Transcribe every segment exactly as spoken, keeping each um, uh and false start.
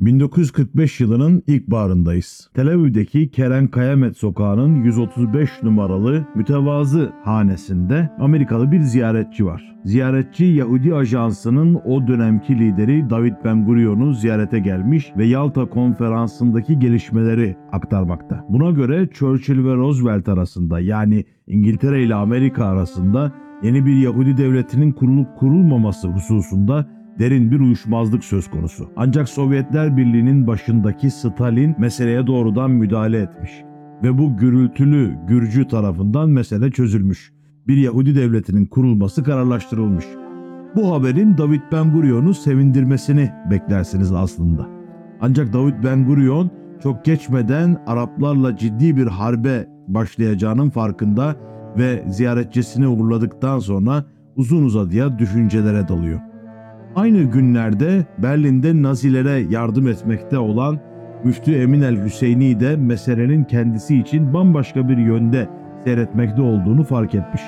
bin dokuz yüz kırk beş yılının ilkbaharındayız. Tel Aviv'deki Kerenkaymet Sokağı'nın yüz otuz beş numaralı mütevazı hanesinde Amerikalı bir ziyaretçi var. Ziyaretçi Yahudi Ajansı'nın o dönemki lideri David Ben Gurion'u ziyarete gelmiş ve Yalta Konferansı'ndaki gelişmeleri aktarmakta. Buna göre Churchill ve Roosevelt arasında, yani İngiltere ile Amerika arasında yeni bir Yahudi devletinin kurulup kurulmaması hususunda derin bir uyuşmazlık söz konusu. Ancak Sovyetler Birliği'nin başındaki Stalin meseleye doğrudan müdahale etmiş ve bu gürültülü Gürcü tarafından mesele çözülmüş. Bir Yahudi devletinin kurulması kararlaştırılmış. Bu haberin David Ben Gurion'u sevindirmesini beklersiniz aslında. Ancak David Ben Gurion çok geçmeden Araplarla ciddi bir harbe başlayacağının farkında ve ziyaretçisini uğurladıktan sonra uzun uzadıya düşüncelere dalıyor. Aynı günlerde Berlin'de Nazilere yardım etmekte olan Müftü Emin el-Hüseyni de meselenin kendisi için bambaşka bir yönde seyretmekte olduğunu fark etmiş.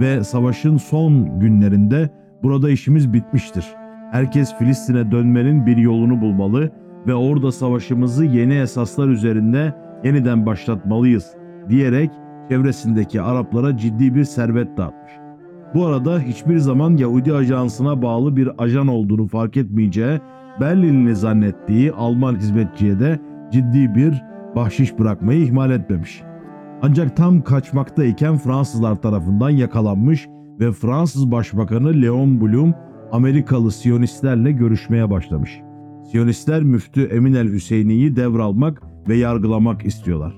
Ve savaşın son günlerinde burada işimiz bitmiştir. Herkes Filistin'e dönmenin bir yolunu bulmalı ve orada savaşımızı yeni esaslar üzerinde yeniden başlatmalıyız diyerek çevresindeki Araplara ciddi bir servet dağıtmış. Bu arada hiçbir zaman Yahudi Ajansı'na bağlı bir ajan olduğunu fark etmeyeceği, Berlinli zannettiği Alman hizmetçiye de ciddi bir bahşiş bırakmayı ihmal etmemiş. Ancak tam kaçmaktayken Fransızlar tarafından yakalanmış ve Fransız Başbakanı Leon Blum Amerikalı Siyonistlerle görüşmeye başlamış. Siyonistler Müftü Emin el-Hüseyni'yi devralmak ve yargılamak istiyorlar.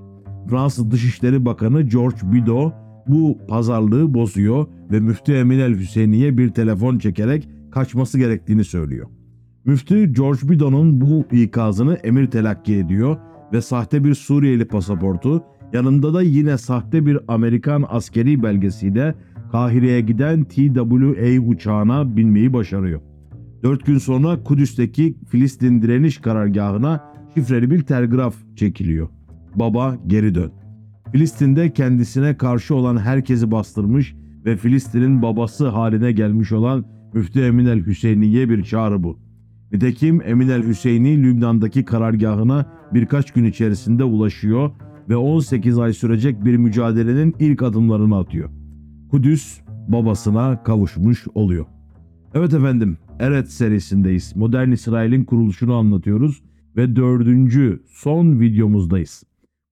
Fransız Dışişleri Bakanı George Bidault bu pazarlığı bozuyor ve Müftü Emin el-Hüseyni'ye bir telefon çekerek kaçması gerektiğini söylüyor. Müftü George Bidault'un bu ikazını emir telakki ediyor ve sahte bir Suriyeli pasaportu, yanında da yine sahte bir Amerikan askeri belgesiyle Kahire'ye giden T W A uçağına binmeyi başarıyor. Dört gün sonra Kudüs'teki Filistin direniş karargahına şifreli bir telgraf çekiliyor. Baba geri dön. Filistin'de kendisine karşı olan herkesi bastırmış ve Filistin'in babası haline gelmiş olan Müftü Emin el-Hüseyni'ye bir çağrı bu. Nitekim Emin el-Hüseyni Lübnan'daki karargahına birkaç gün içerisinde ulaşıyor ve on sekiz ay sürecek bir mücadelenin ilk adımlarını atıyor. Kudüs babasına kavuşmuş oluyor. Evet efendim, Eret serisindeyiz. Modern İsrail'in kuruluşunu anlatıyoruz ve dördüncü son videomuzdayız.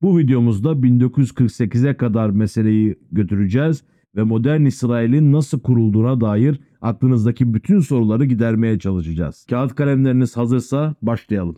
Bu videomuzda bin dokuz yüz kırk sekize kadar meseleyi götüreceğiz ve modern İsrail'in nasıl kurulduğuna dair aklınızdaki bütün soruları gidermeye çalışacağız. Kağıt kalemleriniz hazırsa başlayalım.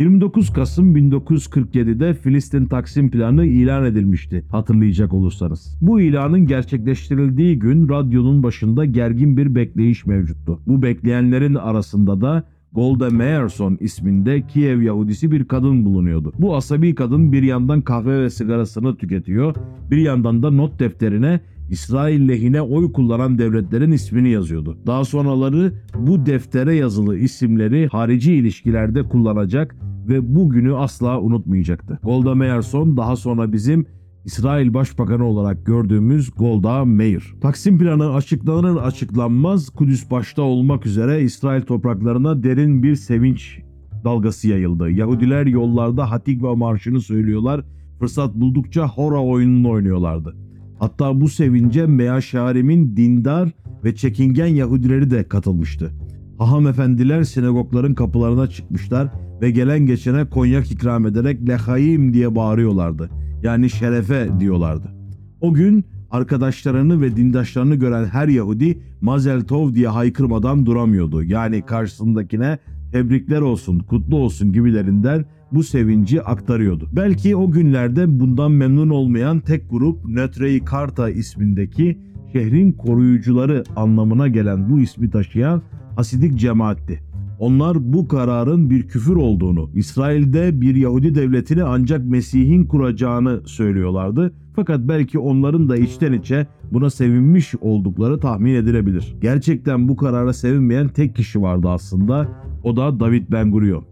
yirmi dokuz Kasım bin dokuz yüz kırk yedide Filistin Taksim Planı ilan edilmişti, hatırlayacak olursanız. Bu ilanın gerçekleştirildiği gün radyonun başında gergin bir bekleyiş mevcuttu. Bu bekleyenlerin arasında da Golda Meir isminde Kiev Yahudisi bir kadın bulunuyordu. Bu asabi kadın bir yandan kahve ve sigarasını tüketiyor, bir yandan da not defterine İsrail lehine oy kullanan devletlerin ismini yazıyordu. Daha sonraları bu deftere yazılı isimleri harici ilişkilerde kullanacak ve bugünü asla unutmayacaktı. Golda Meir, daha sonra bizim İsrail Başbakanı olarak gördüğümüz Golda Meir. Taksim planı açıklanır açıklanmaz Kudüs başta olmak üzere İsrail topraklarına derin bir sevinç dalgası yayıldı. Yahudiler yollarda Hatikva marşını söylüyorlar, fırsat buldukça hora oyununu oynuyorlardı. Hatta bu sevince Me'a Şarim'in dindar ve çekingen Yahudileri de katılmıştı. Haham efendiler sinagogların kapılarına çıkmışlar ve gelen geçene konyak ikram ederek "Lehayim" diye bağırıyorlardı. Yani şerefe diyorlardı. O gün arkadaşlarını ve dindaşlarını gören her Yahudi "Mazel Tov" diye haykırmadan duramıyordu. Yani karşısındakine "Tebrikler olsun, kutlu olsun" gibilerinden bu sevinci aktarıyordu. Belki o günlerde bundan memnun olmayan tek grup Nötrei Karta ismindeki şehrin koruyucuları anlamına gelen bu ismi taşıyan Hasidik cemaatti. Onlar bu kararın bir küfür olduğunu, İsrail'de bir Yahudi devletini ancak Mesih'in kuracağını söylüyorlardı. Fakat belki onların da içten içe buna sevinmiş oldukları tahmin edilebilir. Gerçekten bu karara sevinmeyen tek kişi vardı aslında, o da David Ben Gurion.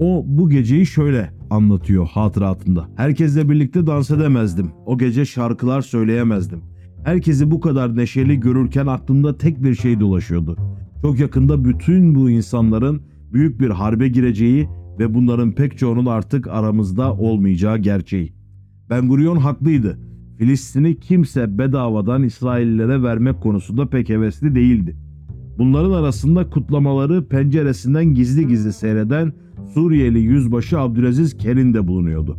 O bu geceyi şöyle anlatıyor hatıratında. "Herkesle birlikte dans edemezdim. O gece şarkılar söyleyemezdim. Herkesi bu kadar neşeli görürken aklımda tek bir şey dolaşıyordu. Çok yakında bütün bu insanların büyük bir harbe gireceği ve bunların pek çoğunun artık aramızda olmayacağı gerçeği. Ben Gurion haklıydı. Filistin'i kimse bedavadan İsraillilere vermek konusunda pek hevesli değildi. Bunların arasında kutlamaları penceresinden gizli gizli seyreden Suriyeli yüzbaşı Abdülaziz Kerim de bulunuyordu.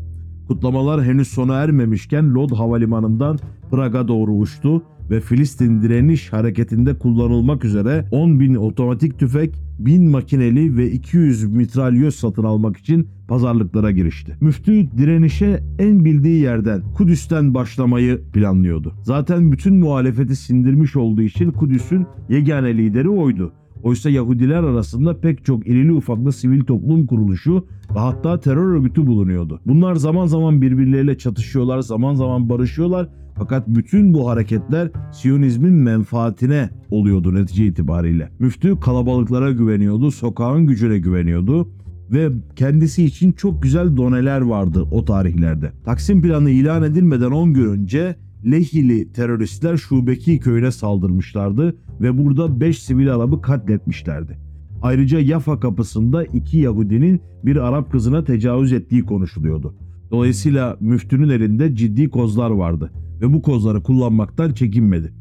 Kutlamalar henüz sona ermemişken Lod havalimanından Prag'a doğru uçtu ve Filistin direniş hareketinde kullanılmak üzere on bin otomatik tüfek, bin makineli ve iki yüz mitralyöz satın almak için pazarlıklara girişti. Müftü direnişe en bildiği yerden, Kudüs'ten başlamayı planlıyordu. Zaten bütün muhalefeti sindirmiş olduğu için Kudüs'ün yegane lideri oydu. Oysa Yahudiler arasında pek çok irili ufaklı sivil toplum kuruluşu ve hatta terör örgütü bulunuyordu. Bunlar zaman zaman birbirleriyle çatışıyorlar, zaman zaman barışıyorlar. Fakat bütün bu hareketler Siyonizmin menfaatine oluyordu netice itibariyle. Müftü kalabalıklara güveniyordu, sokağın gücüne güveniyordu ve kendisi için çok güzel doneler vardı o tarihlerde. Taksim planı ilan edilmeden on gün önce Lehili teröristler Şubeki köyüne saldırmışlardı ve burada beş sivil Arabı katletmişlerdi. Ayrıca Yafa kapısında iki Yahudinin bir Arap kızına tecavüz ettiği konuşuluyordu. Dolayısıyla müftünün elinde ciddi kozlar vardı ve bu kozları kullanmaktan çekinmedi.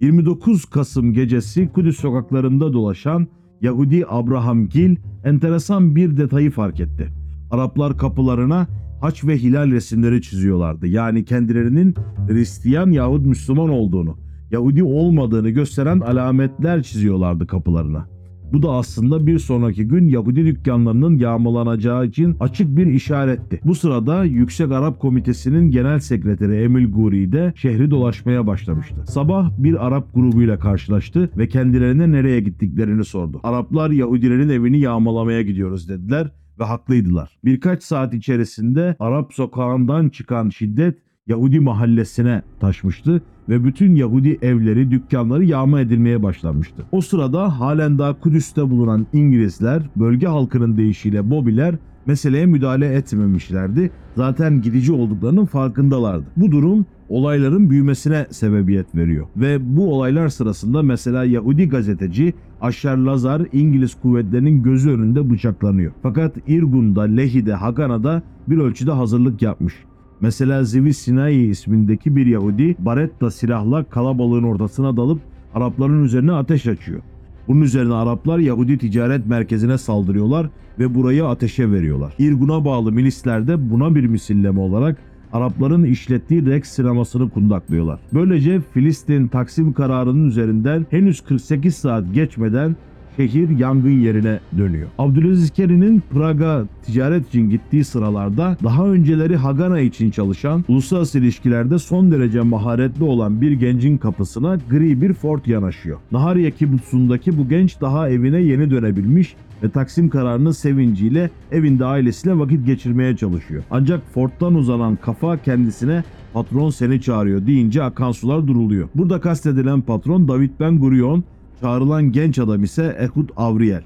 yirmi dokuz Kasım gecesi Kudüs sokaklarında dolaşan Yahudi Abraham Gil enteresan bir detayı fark etti. Araplar kapılarına haç ve hilal resimleri çiziyorlardı. Yani kendilerinin Hristiyan yahut Müslüman olduğunu, Yahudi olmadığını gösteren alametler çiziyorlardı kapılarına. Bu da aslında bir sonraki gün Yahudi dükkanlarının yağmalanacağı için açık bir işaretti. Bu sırada Yüksek Arap Komitesi'nin Genel Sekreteri Emil Guri de şehri dolaşmaya başlamıştı. Sabah bir Arap grubuyla karşılaştı ve kendilerine nereye gittiklerini sordu. Araplar Yahudilerin evini yağmalamaya gidiyoruz dediler ve haklıydılar. Birkaç saat içerisinde Arap sokağından çıkan şiddet Yahudi mahallesine taşmıştı ve bütün Yahudi evleri, dükkanları yağma edilmeye başlanmıştı. O sırada halen daha Kudüs'te bulunan İngilizler, bölge halkının deyişiyle Bobiler, meseleye müdahale etmemişlerdi. Zaten gidici olduklarının farkındalardı. Bu durum olayların büyümesine sebebiyet veriyor. Ve bu olaylar sırasında mesela Yahudi gazeteci Asher Lazar İngiliz kuvvetlerinin gözü önünde bıçaklanıyor. Fakat İrgun'da, Lehi'de, Hagana'da bir ölçüde hazırlık yapmış. Mesela Zivis Sinai ismindeki bir Yahudi baretta silahla kalabalığın ortasına dalıp Arapların üzerine ateş açıyor. Bunun üzerine Araplar Yahudi ticaret merkezine saldırıyorlar ve burayı ateşe veriyorlar. İrgun'a bağlı milisler de buna bir misilleme olarak Arapların işlettiği Rex sinemasını kundaklıyorlar. Böylece Filistin Taksim kararının üzerinden henüz kırk sekiz saat geçmeden şehir yangın yerine dönüyor. Abdülaziz Kerim'in Prag'a ticaret için gittiği sıralarda daha önceleri Hagana için çalışan, uluslararası ilişkilerde son derece maharetli olan bir gencin kapısına gri bir Ford yanaşıyor. Nahariye kibutsundaki bu genç daha evine yeni dönebilmiş ve Taksim kararının sevinciyle evinde ailesiyle vakit geçirmeye çalışıyor. Ancak Ford'dan uzanan kafa kendisine "Patron seni çağırıyor" deyince akan sular duruluyor. Burada kastedilen patron David Ben Gurion, çağrılan genç adam ise Ehud Avriel.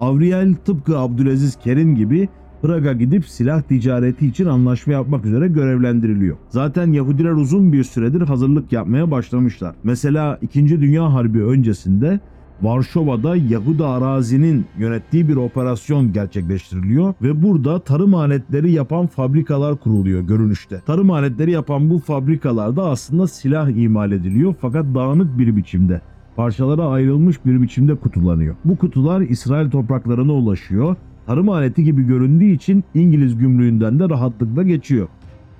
Avriel tıpkı Abdülaziz Kerim gibi Prag'a gidip silah ticareti için anlaşma yapmak üzere görevlendiriliyor. Zaten Yahudiler uzun bir süredir hazırlık yapmaya başlamışlar. Mesela İkinci Dünya Harbi öncesinde Varşova'da Yahuda Arazinin yönettiği bir operasyon gerçekleştiriliyor ve burada tarım aletleri yapan fabrikalar kuruluyor görünüşte. Tarım aletleri yapan bu fabrikalarda aslında silah imal ediliyor fakat dağınık bir biçimde, parçalara ayrılmış bir biçimde kutulanıyor. Bu kutular İsrail topraklarına ulaşıyor. Tarım aleti gibi göründüğü için İngiliz gümrüğünden de rahatlıkla geçiyor.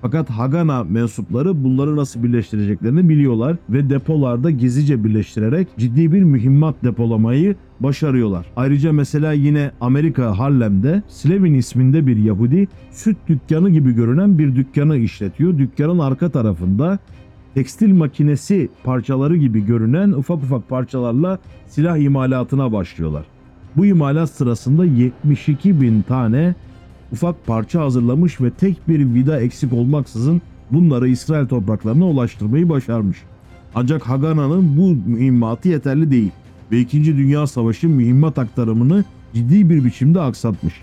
Fakat Hagana mensupları bunları nasıl birleştireceklerini biliyorlar ve depolarda gizlice birleştirerek ciddi bir mühimmat depolamayı başarıyorlar. Ayrıca mesela yine Amerika Harlem'de Slevin isminde bir Yahudi süt dükkanı gibi görünen bir dükkanı işletiyor. Dükkanın arka tarafında tekstil makinesi parçaları gibi görünen ufak ufak parçalarla silah imalatına başlıyorlar. Bu imalat sırasında yetmiş iki bin tane ufak parça hazırlamış ve tek bir vida eksik olmaksızın bunları İsrail topraklarına ulaştırmayı başarmış. Ancak Hagana'nın bu mühimmatı yeterli değil ve İkinci Dünya Savaşı mühimmat aktarımını ciddi bir biçimde aksatmış.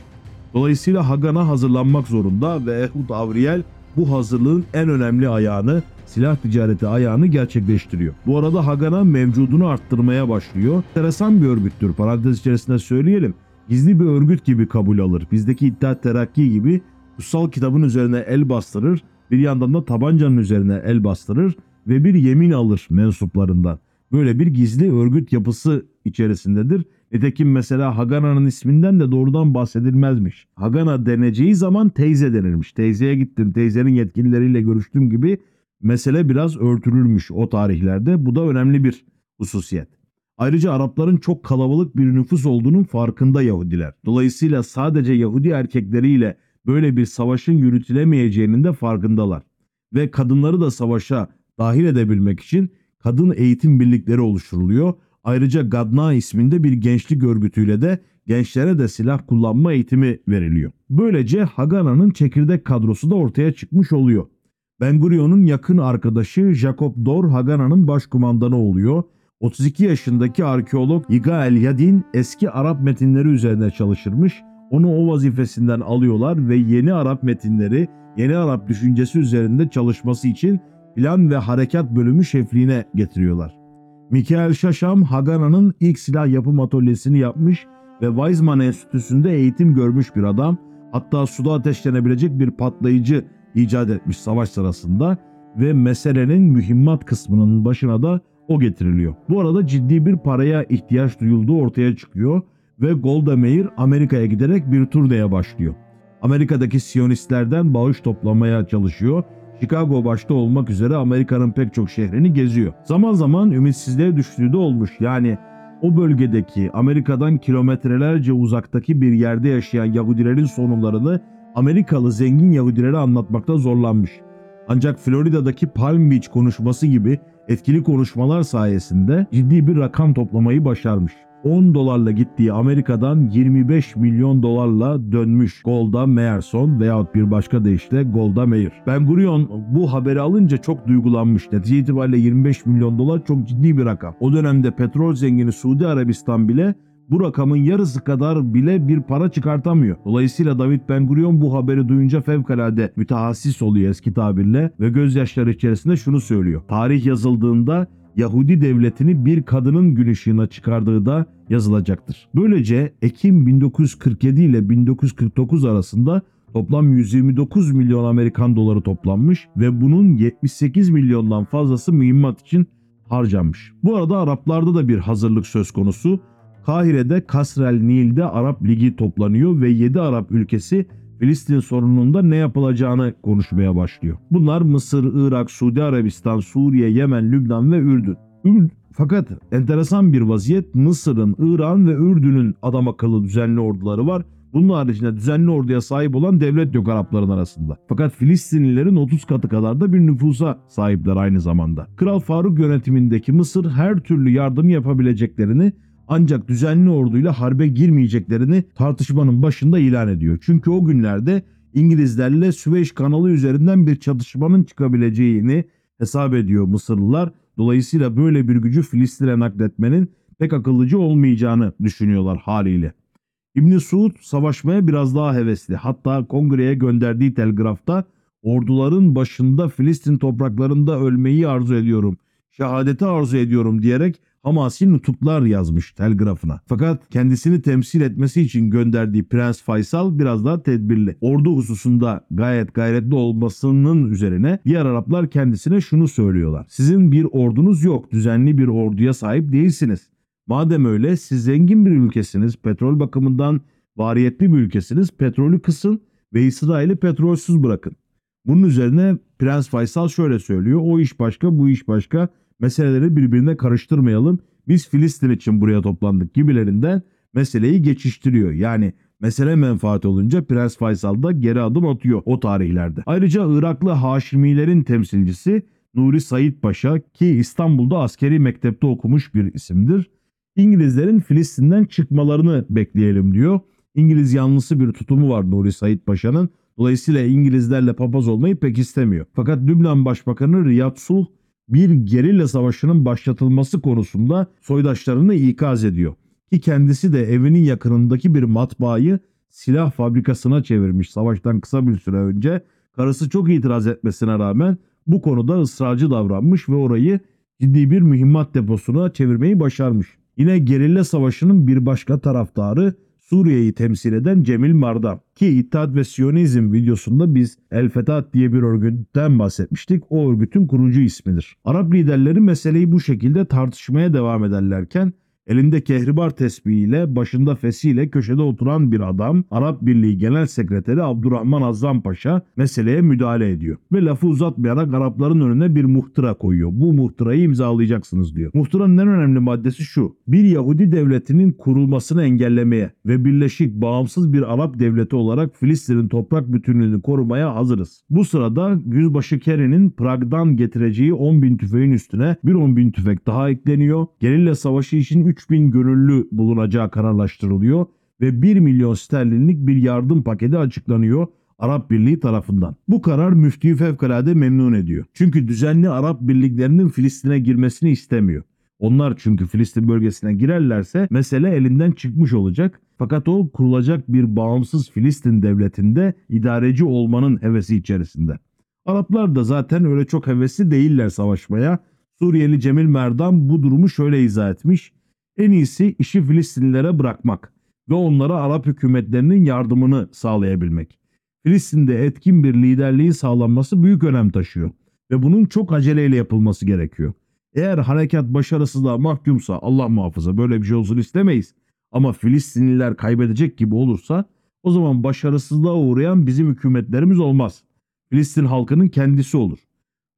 Dolayısıyla Hagana hazırlanmak zorunda ve Ehud Avriel bu hazırlığın en önemli ayağını, silah ticareti ayağını gerçekleştiriyor. Bu arada Hagana mevcudunu arttırmaya başlıyor. Enteresan bir örgüttür. Parantez içerisinde söyleyelim. Gizli bir örgüt gibi kabul alır. Bizdeki İttihat Terakki gibi kutsal kitabın üzerine el bastırır. Bir yandan da tabancanın üzerine el bastırır ve bir yemin alır mensuplarından. Böyle bir gizli örgüt yapısı içerisindedir. Nitekim mesela Hagana'nın isminden de doğrudan bahsedilmezmiş. Hagana deneceği zaman teyze denirmiş. Teyzeye gittim, teyzenin yetkilileriyle görüştüm gibi mesele biraz örtülürmüş o tarihlerde. Bu da önemli bir hususiyet. Ayrıca Arapların çok kalabalık bir nüfus olduğunun farkında Yahudiler. Dolayısıyla sadece Yahudi erkekleriyle böyle bir savaşın yürütülemeyeceğinin de farkındalar. Ve kadınları da savaşa dahil edebilmek için kadın eğitim birlikleri oluşturuluyor. Ayrıca Gadna isminde bir gençlik örgütüyle de gençlere de silah kullanma eğitimi veriliyor. Böylece Hagana'nın çekirdek kadrosu da ortaya çıkmış oluyor. Ben Gurion'un yakın arkadaşı Jacob Dor Hagana'nın başkumandanı oluyor. otuz iki yaşındaki arkeolog Yigal Yadin eski Arap metinleri üzerine çalışırmış. Onu o vazifesinden alıyorlar ve yeni Arap metinleri, yeni Arap düşüncesi üzerinde çalışması için Plan ve Harekat Bölümü şefliğine getiriyorlar. Michael Shacham Hagana'nın ilk silah yapım atölyesini yapmış ve Weizmann Enstitüsü'nde eğitim görmüş bir adam. Hatta suda ateşlenebilecek bir patlayıcı icat etmiş savaş sırasında ve meselenin mühimmat kısmının başına da o getiriliyor. Bu arada ciddi bir paraya ihtiyaç duyulduğu ortaya çıkıyor ve Golda Meir Amerika'ya giderek bir turneye başlıyor. Amerika'daki Siyonistlerden bağış toplamaya çalışıyor. Chicago başta olmak üzere Amerika'nın pek çok şehrini geziyor. Zaman zaman ümitsizliğe düştüğü de olmuş. Yani o bölgedeki Amerika'dan kilometrelerce uzaktaki bir yerde yaşayan Yahudilerin sorunlarını Amerikalı zengin Yahudilere anlatmakta zorlanmış. Ancak Florida'daki Palm Beach konuşması gibi etkili konuşmalar sayesinde ciddi bir rakam toplamayı başarmış. on dolarla gittiği Amerika'dan yirmi beş milyon dolarla dönmüş Golda Meirson veyahut bir başka deyişle Golda Meir. Ben Gurion bu haberi alınca çok duygulanmış. Netice itibariyle yirmi beş milyon dolar çok ciddi bir rakam. O dönemde petrol zengini Suudi Arabistan bile bu rakamın yarısı kadar bile bir para çıkartamıyor. Dolayısıyla David Ben Gurion bu haberi duyunca fevkalade mütehassis oluyor eski tabirle ve gözyaşları içerisinde şunu söylüyor. Tarih yazıldığında Yahudi devletini bir kadının gün ışığına çıkardığı da yazılacaktır. Böylece Ekim bin dokuz yüz kırk yedi ile bin dokuz yüz kırk dokuz arasında toplam yüz yirmi dokuz milyon Amerikan doları toplanmış ve bunun yetmiş sekiz milyondan fazlası mühimmat için harcanmış. Bu arada Araplarda da bir hazırlık söz konusu. Kahire'de Kasrel Nil'de Arap Ligi toplanıyor ve yedi Arap ülkesi Filistin sorununda ne yapılacağını konuşmaya başlıyor. Bunlar Mısır, Irak, Suudi Arabistan, Suriye, Yemen, Lübnan ve Ürdün. Ürdün. Fakat enteresan bir vaziyet Mısır'ın, İran ve Ürdün'ün adam akıllı düzenli orduları var. Bunun haricinde düzenli orduya sahip olan devlet yok Arapların arasında. Fakat Filistinlilerin otuz katı kadar da bir nüfusa sahipler aynı zamanda. Kral Faruk yönetimindeki Mısır her türlü yardımı yapabileceklerini ancak düzenli orduyla harbe girmeyeceklerini tartışmanın başında ilan ediyor. Çünkü o günlerde İngilizlerle Süveyş kanalı üzerinden bir çatışmanın çıkabileceğini hesap ediyor Mısırlılar. Dolayısıyla böyle bir gücü Filistin'e nakletmenin pek akıllıcı olmayacağını düşünüyorlar haliyle. İbn-i Suud savaşmaya biraz daha hevesli. Hatta kongreye gönderdiği telgrafta orduların başında Filistin topraklarında ölmeyi arzu ediyorum, şehadeti arzu ediyorum diyerek Hamasi nutuklar yazmış telgrafına. Fakat kendisini temsil etmesi için gönderdiği Prens Faysal biraz daha tedbirli. Ordu hususunda gayet gayretli olmasının üzerine diğer Araplar kendisine şunu söylüyorlar. Sizin bir ordunuz yok, düzenli bir orduya sahip değilsiniz. Madem öyle siz zengin bir ülkesiniz, petrol bakımından variyetli bir ülkesiniz, petrolü kısın ve İsrail'i petrolsüz bırakın. Bunun üzerine Prens Faysal şöyle söylüyor, o iş başka, bu iş başka. Meseleleri birbirine karıştırmayalım, biz Filistin için buraya toplandık gibilerinden meseleyi geçiştiriyor. Yani mesele menfaat olunca Prens Faysal da geri adım atıyor o tarihlerde. Ayrıca Iraklı Haşimilerin temsilcisi Nuri Said Paşa ki İstanbul'da askeri mektepte okumuş bir isimdir. İngilizlerin Filistin'den çıkmalarını bekleyelim diyor. İngiliz yanlısı bir tutumu var Nuri Said Paşa'nın. Dolayısıyla İngilizlerle papaz olmayı pek istemiyor. Fakat Lübnan Başbakanı Riyad Sulh bir gerilla savaşının başlatılması konusunda soydaşlarını ikaz ediyor. Ki kendisi de evinin yakınındaki bir matbaayı silah fabrikasına çevirmiş savaştan kısa bir süre önce. Karısı çok itiraz etmesine rağmen bu konuda ısrarcı davranmış ve orayı ciddi bir mühimmat deposuna çevirmeyi başarmış. Yine gerilla savaşının bir başka taraftarı Suriye'yi temsil eden Cemil Mardan ki İttihat ve Siyonizm videosunda biz El Fetah diye bir örgütten bahsetmiştik. O örgütün kurucu ismidir. Arap liderleri meseleyi bu şekilde tartışmaya devam ederlerken elinde kehribar tesbihiyle, başında fesiyle köşede oturan bir adam, Arap Birliği Genel Sekreteri Abdurrahman Azzam Paşa meseleye müdahale ediyor. Ve lafı uzatmayarak Arapların önüne bir muhtıra koyuyor. Bu muhtırayı imzalayacaksınız diyor. Muhtıranın en önemli maddesi şu: bir Yahudi devletinin kurulmasını engellemeye ve birleşik, bağımsız bir Arap devleti olarak Filistin'in toprak bütünlüğünü korumaya hazırız. Bu sırada Yüzbaşı Kerry'nin Prag'dan getireceği on bin tüfeğin üstüne bir on bin tüfek daha ekleniyor. Gerilla savaşı için üç üç bin gönüllü bulunacağı kararlaştırılıyor ve bir milyon sterlinlik bir yardım paketi açıklanıyor Arap Birliği tarafından. Bu karar müftüyü fevkalade memnun ediyor. Çünkü düzenli Arap birliklerinin Filistin'e girmesini istemiyor. Onlar çünkü Filistin bölgesine girerlerse mesele elinden çıkmış olacak. Fakat o kurulacak bir bağımsız Filistin devletinde idareci olmanın hevesi içerisinde. Araplar da zaten öyle çok hevesli değiller savaşmaya. Suriyeli Cemil Merdan bu durumu şöyle izah etmiş: en iyisi işi Filistinlilere bırakmak ve onlara Arap hükümetlerinin yardımını sağlayabilmek. Filistin'de etkin bir liderliğin sağlanması büyük önem taşıyor ve bunun çok aceleyle yapılması gerekiyor. Eğer harekat başarısızlığa mahkumsa, Allah muhafaza böyle bir şey olsun istemeyiz, ama Filistinliler kaybedecek gibi olursa o zaman başarısızlığa uğrayan bizim hükümetlerimiz olmaz. Filistin halkının kendisi olur.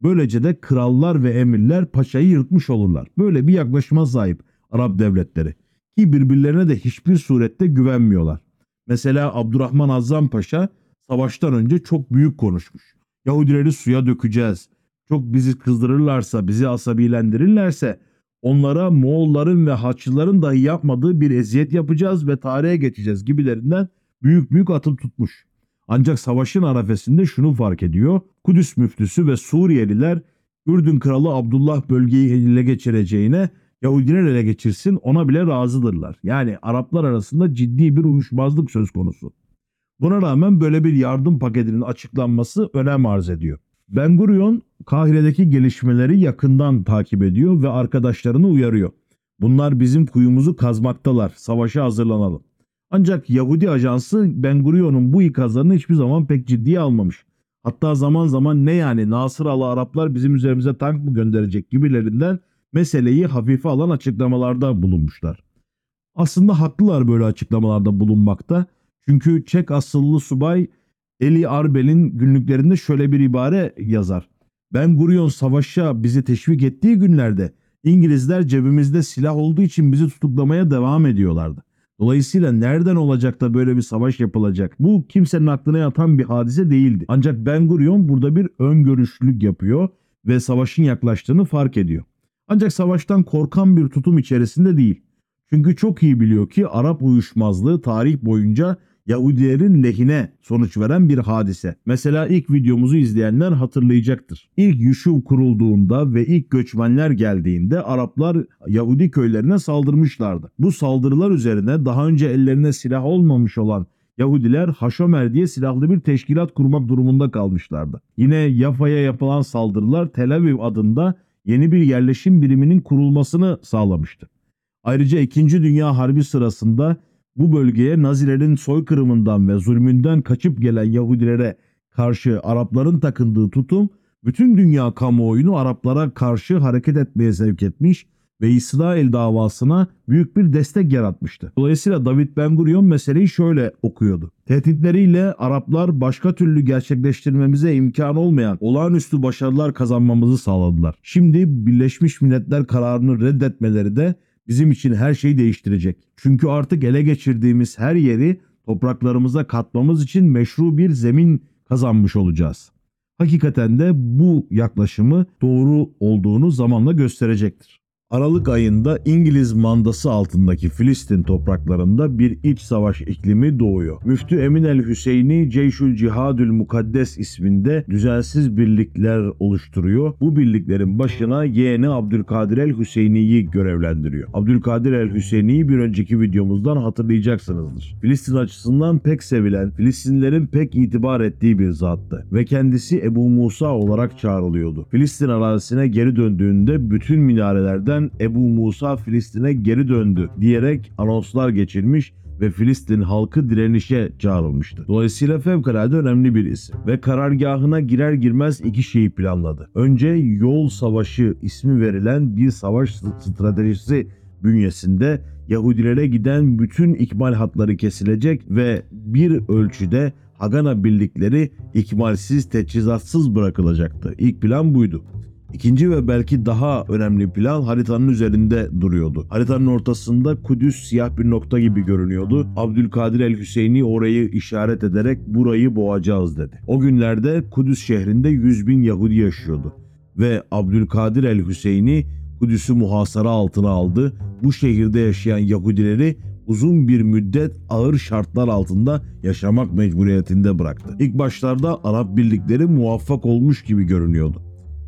Böylece de krallar ve emirler paşayı yırtmış olurlar. Böyle bir yaklaşıma sahip Arap devletleri ki birbirlerine de hiçbir surette güvenmiyorlar. Mesela Abdurrahman Azzam Paşa savaştan önce çok büyük konuşmuş. Yahudileri suya dökeceğiz. Çok bizi kızdırırlarsa, bizi asabilendirirlerse onlara Moğolların ve Haçlıların dahi yapmadığı bir eziyet yapacağız ve tarihe geçeceğiz gibilerinden büyük büyük atıl tutmuş. Ancak savaşın arefesinde şunu fark ediyor: Kudüs müftüsü ve Suriyeliler Ürdün Kralı Abdullah bölgeyi ele geçireceğine Yahudiler ele geçirsin ona bile razıdırlar. Yani Araplar arasında ciddi bir uyuşmazlık söz konusu. Buna rağmen böyle bir yardım paketinin açıklanması önem arz ediyor. Ben Gurion Kahire'deki gelişmeleri yakından takip ediyor ve arkadaşlarını uyarıyor. Bunlar bizim kuyumuzu kazmaktalar, savaşa hazırlanalım. Ancak Yahudi ajansı Ben Gurion'un bu ikazlarını hiçbir zaman pek ciddiye almamış. Hatta zaman zaman ne yani Nasıralı Araplar bizim üzerimize tank mı gönderecek gibilerinden meseleyi hafife alan açıklamalarda bulunmuşlar. Aslında haklılar böyle açıklamalarda bulunmakta. Çünkü Çek asıllı subay Eli Arbel'in günlüklerinde şöyle bir ibare yazar: Ben Gurion savaşa bizi teşvik ettiği günlerde İngilizler cebimizde silah olduğu için bizi tutuklamaya devam ediyorlardı. Dolayısıyla nereden olacak da böyle bir savaş yapılacak? Bu kimsenin aklına yatan bir hadise değildi. Ancak Ben Gurion burada bir öngörüşlülük yapıyor ve savaşın yaklaştığını fark ediyor. Ancak savaştan korkan bir tutum içerisinde değil. Çünkü çok iyi biliyor ki Arap uyuşmazlığı tarih boyunca Yahudilerin lehine sonuç veren bir hadise. Mesela ilk videomuzu izleyenler hatırlayacaktır. İlk Yuşuv kurulduğunda ve ilk göçmenler geldiğinde Araplar Yahudi köylerine saldırmışlardı. Bu saldırılar üzerine daha önce ellerine silah olmamış olan Yahudiler Haşomer diye silahlı bir teşkilat kurmak durumunda kalmışlardı. Yine Yafa'ya yapılan saldırılar Tel Aviv adında yeni bir yerleşim biriminin kurulmasını sağlamıştı. Ayrıca ikinci. Dünya Harbi sırasında bu bölgeye Nazilerin soykırımından ve zulmünden kaçıp gelen Yahudilere karşı Arapların takındığı tutum, bütün dünya kamuoyunu Araplara karşı hareket etmeye sevk etmiş ve İsrail davasına büyük bir destek yaratmıştı. Dolayısıyla David Ben Gurion meseleyi şöyle okuyordu: tehditleriyle Araplar başka türlü gerçekleştirmemize imkan olmayan olağanüstü başarılar kazanmamızı sağladılar. Şimdi Birleşmiş Milletler kararını reddetmeleri de bizim için her şeyi değiştirecek. Çünkü artık ele geçirdiğimiz her yeri topraklarımıza katmamız için meşru bir zemin kazanmış olacağız. Hakikaten de bu yaklaşımı doğru olduğunu zamanla gösterecektir. Aralık ayında İngiliz mandası altındaki Filistin topraklarında bir iç savaş iklimi doğuyor. Müftü Emin el-Hüseyni Ceyşül Cihadül Mukaddes isminde düzensiz birlikler oluşturuyor. Bu birliklerin başına yeğeni Abdülkadir el-Hüseyni'yi görevlendiriyor. Abdülkadir el-Hüseyni'yi bir önceki videomuzdan hatırlayacaksınızdır. Filistin açısından pek sevilen, Filistinlerin pek itibar ettiği bir zattı ve kendisi Ebu Musa olarak çağrılıyordu. Filistin arazisine geri döndüğünde bütün minarelerden Ebu Musa Filistin'e geri döndü diyerek anonslar geçirmiş ve Filistin halkı direnişe çağrılmıştı. Dolayısıyla fevkalade önemli bir isim ve karargahına girer girmez iki şeyi planladı. Önce Yol Savaşı ismi verilen bir savaş stratejisi bünyesinde Yahudilere giden bütün ikmal hatları kesilecek ve bir ölçüde Hagana birlikleri ikmalsiz, teçhizatsız bırakılacaktı. İlk plan buydu. İkinci ve belki daha önemli plan haritanın üzerinde duruyordu. Haritanın ortasında Kudüs siyah bir nokta gibi görünüyordu. Abdülkadir el-Hüseyni orayı işaret ederek burayı boğacağız dedi. O günlerde Kudüs şehrinde yüz bin Yahudi yaşıyordu ve Abdülkadir el-Hüseyni Kudüs'ü muhasara altına aldı. Bu şehirde yaşayan Yahudileri uzun bir müddet ağır şartlar altında yaşamak mecburiyetinde bıraktı. İlk başlarda Arap birlikleri muvaffak olmuş gibi görünüyordu.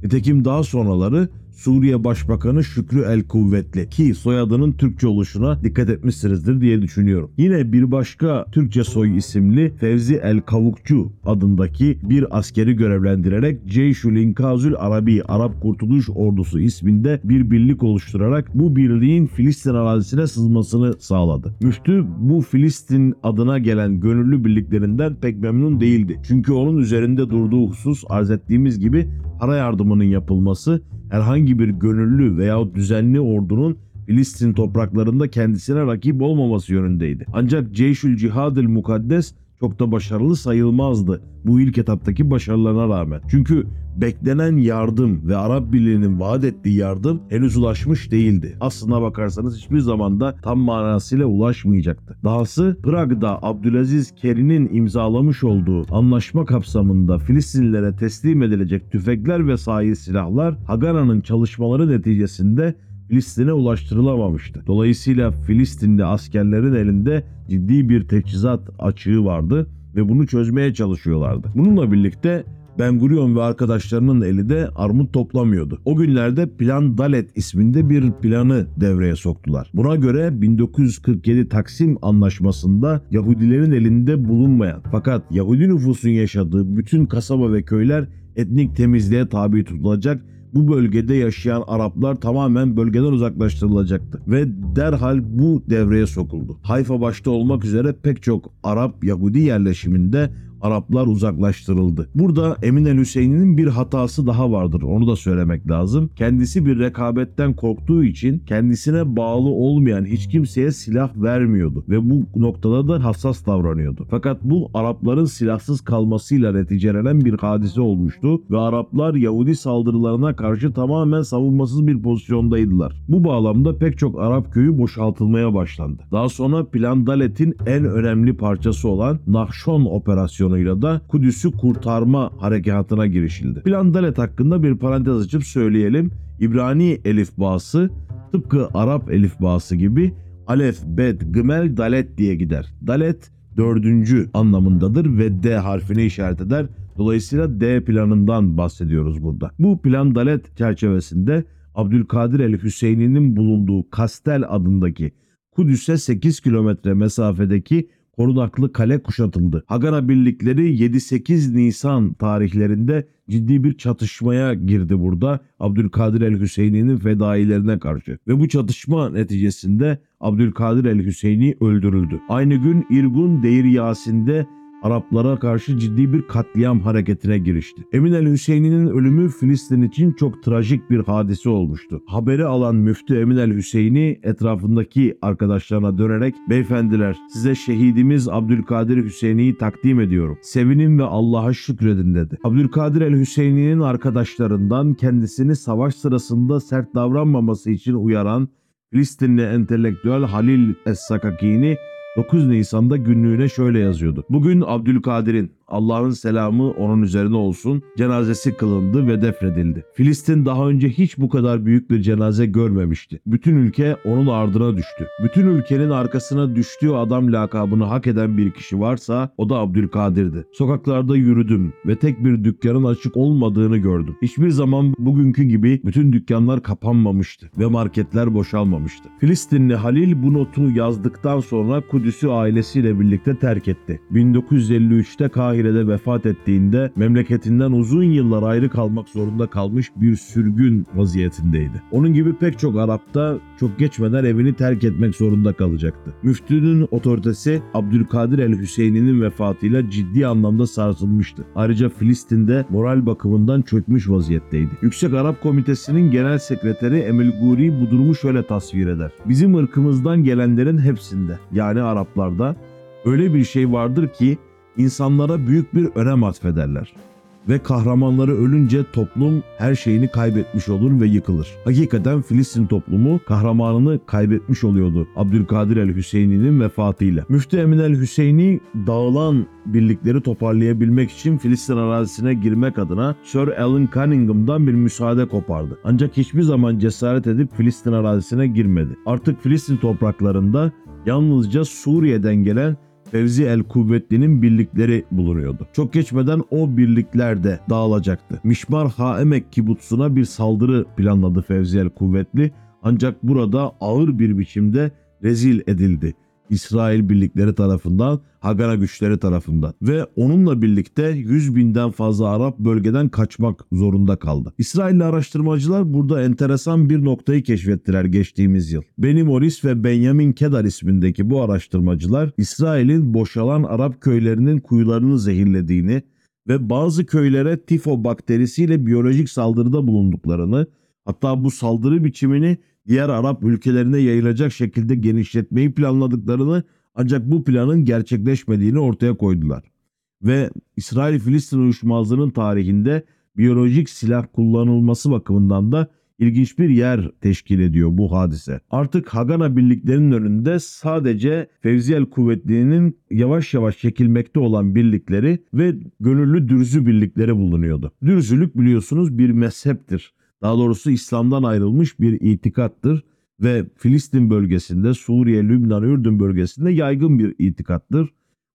Nitekim daha sonraları Suriye Başbakanı Şükrü el-Kuvvetli, ki soyadının Türkçe oluşuna dikkat etmişsinizdir diye düşünüyorum. Yine bir başka Türkçe soy isimli Fevzi el-Kavukçu adındaki bir askeri görevlendirerek Ceyşül İnkazül Arabi, Arap Kurtuluş Ordusu isminde bir birlik oluşturarak bu birliğin Filistin arazisine sızmasını sağladı. Müftü bu Filistin adına gelen gönüllü birliklerinden pek memnun değildi. Çünkü onun üzerinde durduğu husus arz ettiğimiz gibi para yardımının yapılması, herhangi bir gönüllü veyahut düzenli ordunun Filistin topraklarında kendisine rakip olmaması yönündeydi. Ancak Ceyşül Cihadül Mukaddes çok da başarılı sayılmazdı bu ilk etaptaki başarılarına rağmen. Çünkü beklenen yardım ve Arap Birliği'nin vaat ettiği yardım henüz ulaşmış değildi. Aslına bakarsanız hiçbir zaman da tam manasıyla ulaşmayacaktı. Dahası Prag'da Abdülaziz Kerim'in imzalamış olduğu anlaşma kapsamında Filistinlilere teslim edilecek tüfekler ve sair silahlar Hagana'nın çalışmaları neticesinde Filistin'e ulaştırılamamıştı. Dolayısıyla Filistinli askerlerin elinde ciddi bir teçhizat açığı vardı ve bunu çözmeye çalışıyorlardı. Bununla birlikte Ben Gurion ve arkadaşlarının eli de armut toplamıyordu. O günlerde Plan Dalet isminde bir planı devreye soktular. Buna göre bin dokuz yüz kırk yedi Taksim Anlaşması'nda Yahudilerin elinde bulunmayan fakat Yahudi nüfusun yaşadığı bütün kasaba ve köyler etnik temizliğe tabi tutulacak, bu bölgede yaşayan Araplar tamamen bölgeden uzaklaştırılacaktı ve derhal bu devreye sokuldu. Hayfa başta olmak üzere pek çok Arap Yahudi yerleşiminde Araplar uzaklaştırıldı. Burada Emin el-Hüseyni'nin bir hatası daha vardır. Onu da söylemek lazım. Kendisi bir rekabetten korktuğu için kendisine bağlı olmayan hiç kimseye silah vermiyordu ve bu noktada da hassas davranıyordu. Fakat bu Arapların silahsız kalmasıyla neticelenen bir hadise olmuştu ve Araplar Yahudi saldırılarına karşı tamamen savunmasız bir pozisyondaydılar. Bu bağlamda pek çok Arap köyü boşaltılmaya başlandı. Daha sonra Plan Dalet'in en önemli parçası olan Nahşon operasyonu ile de Kudüs'ü kurtarma harekatına girişildi. Plan Dalet hakkında bir parantez açıp söyleyelim. İbrani elifbası tıpkı Arap elifbası gibi alef, bet, gımel, dalet diye gider. Dalet dördüncü anlamındadır ve D harfini işaret eder. Dolayısıyla D planından bahsediyoruz burada. Bu Plan Dalet çerçevesinde Abdülkadir el-Hüseyni'nin bulunduğu Kastel adındaki Kudüs'e sekiz kilometre mesafedeki korunaklı kale kuşatıldı. Hagana birlikleri yedi sekiz Nisan tarihlerinde ciddi bir çatışmaya girdi burada Abdülkadir el-Hüseyni'nin fedailerine karşı. Ve bu çatışma neticesinde Abdülkadir el-Hüseyni öldürüldü. Aynı gün İrgun Deir Yasin'de Araplara karşı ciddi bir katliam hareketine girişti. Emin el-Hüseyni'nin ölümü Filistin için çok trajik bir hadise olmuştu. Haberi alan Müftü Emin el-Hüseyni etrafındaki arkadaşlarına dönerek "Beyefendiler, size şehidimiz Abdülkadir Hüseyni'yi takdim ediyorum. Sevinin ve Allah'a şükredin" dedi. Abdülkadir el-Hüseyni'nin arkadaşlarından kendisini savaş sırasında sert davranmaması için uyaran Filistinli entelektüel Halil Es-Sakakini dokuz Nisan'da günlüğüne şöyle yazıyordu. "Bugün Abdülkadir'in, Allah'ın selamı onun üzerine olsun, cenazesi kılındı ve defnedildi. Filistin daha önce hiç bu kadar büyük bir cenaze görmemişti. Bütün ülke onun ardına düştü. Bütün ülkenin arkasına düştüğü adam lakabını hak eden bir kişi varsa o da Abdülkadir'di. Sokaklarda yürüdüm ve tek bir dükkanın açık olmadığını gördüm. Hiçbir zaman bugünkü gibi bütün dükkanlar kapanmamıştı ve marketler boşalmamıştı. Filistinli Halil bu notu yazdıktan sonra Kudüs'ü ailesiyle birlikte terk etti. bin dokuz yüz elli üçte Kahire'de vefat ettiğinde memleketinden uzun yıllar ayrı kalmak zorunda kalmış bir sürgün vaziyetindeydi. Onun gibi pek çok Arap da çok geçmeden evini terk etmek zorunda kalacaktı. Müftünün otoritesi Abdülkadir el-Hüseyni'nin vefatıyla ciddi anlamda sarsılmıştı. Ayrıca Filistin'de moral bakımından çökmüş vaziyetteydi. Yüksek Arap Komitesi'nin genel sekreteri Emil Guri bu durumu şöyle tasvir eder. Bizim ırkımızdan gelenlerin hepsinde, yani Araplarda öyle bir şey vardır ki insanlara büyük bir önem atfederler. Ve kahramanları ölünce toplum her şeyini kaybetmiş olur ve yıkılır. Hakikaten Filistin toplumu kahramanını kaybetmiş oluyordu Abdülkadir el-Hüseyni'nin vefatıyla. Müftü Emin el-Hüseyni dağılan birlikleri toparlayabilmek için Filistin arazisine girmek adına Sir Alan Cunningham'dan bir müsaade kopardı. Ancak hiçbir zaman cesaret edip Filistin arazisine girmedi. Artık Filistin topraklarında yalnızca Suriye'den gelen Fevzi el-Kuvvetli'nin birlikleri bulunuyordu. Çok geçmeden o birlikler de dağılacaktı. Mişmar Haemek kibutsuna bir saldırı planladı Fevzi el-Kuvvetli, ancak burada ağır bir biçimde rezil edildi İsrail birlikleri tarafından, Hagana güçleri tarafından ve onunla birlikte yüz binden fazla Arap bölgeden kaçmak zorunda kaldı. İsrailli araştırmacılar burada enteresan bir noktayı keşfettiler geçtiğimiz yıl. Benny Morris ve Benjamin Kedar ismindeki bu araştırmacılar İsrail'in boşalan Arap köylerinin kuyularını zehirlediğini ve bazı köylere tifo bakterisiyle biyolojik saldırıda bulunduklarını, hatta bu saldırı biçimini diğer Arap ülkelerine yayılacak şekilde genişletmeyi planladıklarını, ancak bu planın gerçekleşmediğini ortaya koydular. Ve İsrail-Filistin uyuşmazlığının tarihinde biyolojik silah kullanılması bakımından da ilginç bir yer teşkil ediyor bu hadise. Artık Hagana birliklerinin önünde sadece Fevzi el-Kuvvetli'nin yavaş yavaş çekilmekte olan birlikleri ve gönüllü dürzü birlikleri bulunuyordu. Dürzülük biliyorsunuz bir mezheptir. Daha doğrusu İslam'dan ayrılmış bir itikattır ve Filistin bölgesinde, Suriye, Lübnan, Ürdün bölgesinde yaygın bir itikattır.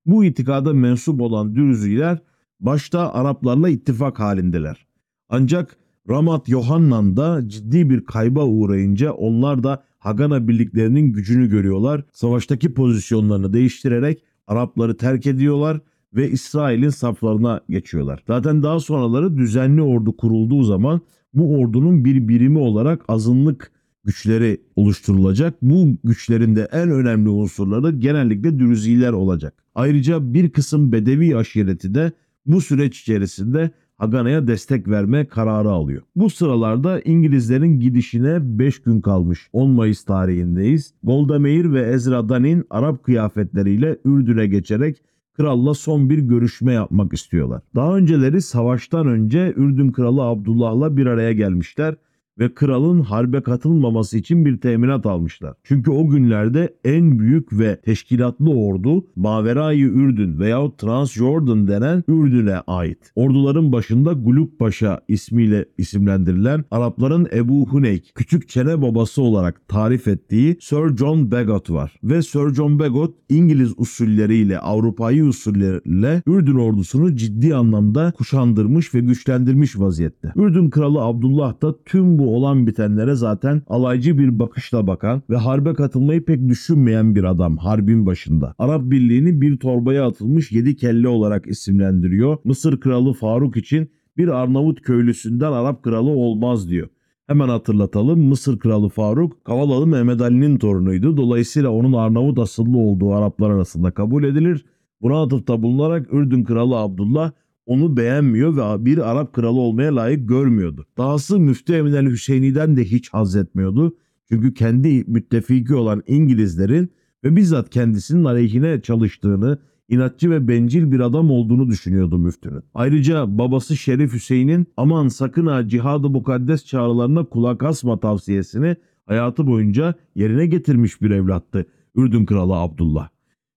Bu itikada mensup olan Dürziler başta Araplarla ittifak halindeler. Ancak Ramat Yohannan'da ciddi bir kayba uğrayınca onlar da Hagana birliklerinin gücünü görüyorlar. Savaştaki pozisyonlarını değiştirerek Arapları terk ediyorlar ve İsrail'in saflarına geçiyorlar. Zaten daha sonraları düzenli ordu kurulduğu zaman bu ordunun bir birimi olarak azınlık güçleri oluşturulacak. Bu güçlerin de en önemli unsurları genellikle Dürziler olacak. Ayrıca bir kısım Bedevi aşireti de bu süreç içerisinde Hagana'ya destek verme kararı alıyor. Bu sıralarda İngilizlerin gidişine beş gün kalmış on Mayıs tarihindeyiz. Golda Meir ve Ezra Danin Arap kıyafetleriyle Ürdün'e geçerek kralla son bir görüşme yapmak istiyorlar. Daha önceleri savaştan önce Ürdün kralı Abdullah'la bir araya gelmişler ve kralın harbe katılmaması için bir teminat almışlar. Çünkü o günlerde en büyük ve teşkilatlı ordu Maverai Ürdün veyahut Transjordan denen Ürdün'e ait. Orduların başında Guluk Paşa ismiyle isimlendirilen, Arapların Ebu Huneyk, küçük çene babası olarak tarif ettiği Sir John Bagot var. Ve Sir John Bagot İngiliz usulleriyle, Avrupa'yı usulleriyle Ürdün ordusunu ciddi anlamda kuşandırmış ve güçlendirmiş vaziyette. Ürdün kralı Abdullah da tüm bu olan bitenlere zaten alaycı bir bakışla bakan ve harbe katılmayı pek düşünmeyen bir adam harbin başında. Arap Birliği'ni bir torbaya atılmış yedi kelle olarak isimlendiriyor. Mısır kralı Faruk için bir Arnavut köylüsünden Arap kralı olmaz diyor. Hemen hatırlatalım, Mısır kralı Faruk Kavalalı Mehmet Ali'nin torunuydu. Dolayısıyla onun Arnavut asıllı olduğu Araplar arasında kabul edilir. Buna atıfta bulunarak Ürdün kralı Abdullah onu beğenmiyor ve bir Arap kralı olmaya layık görmüyordu. Dahası Müftü Emin el-Hüseyni'den de hiç haz etmiyordu. Çünkü kendi müttefiki olan İngilizlerin ve bizzat kendisinin aleyhine çalıştığını, inatçı ve bencil bir adam olduğunu düşünüyordu müftünün. Ayrıca babası Şerif Hüseyin'in aman sakın ha cihad-ı mukaddes çağrılarına kulak asma tavsiyesini hayatı boyunca yerine getirmiş bir evlattı Ürdün kralı Abdullah.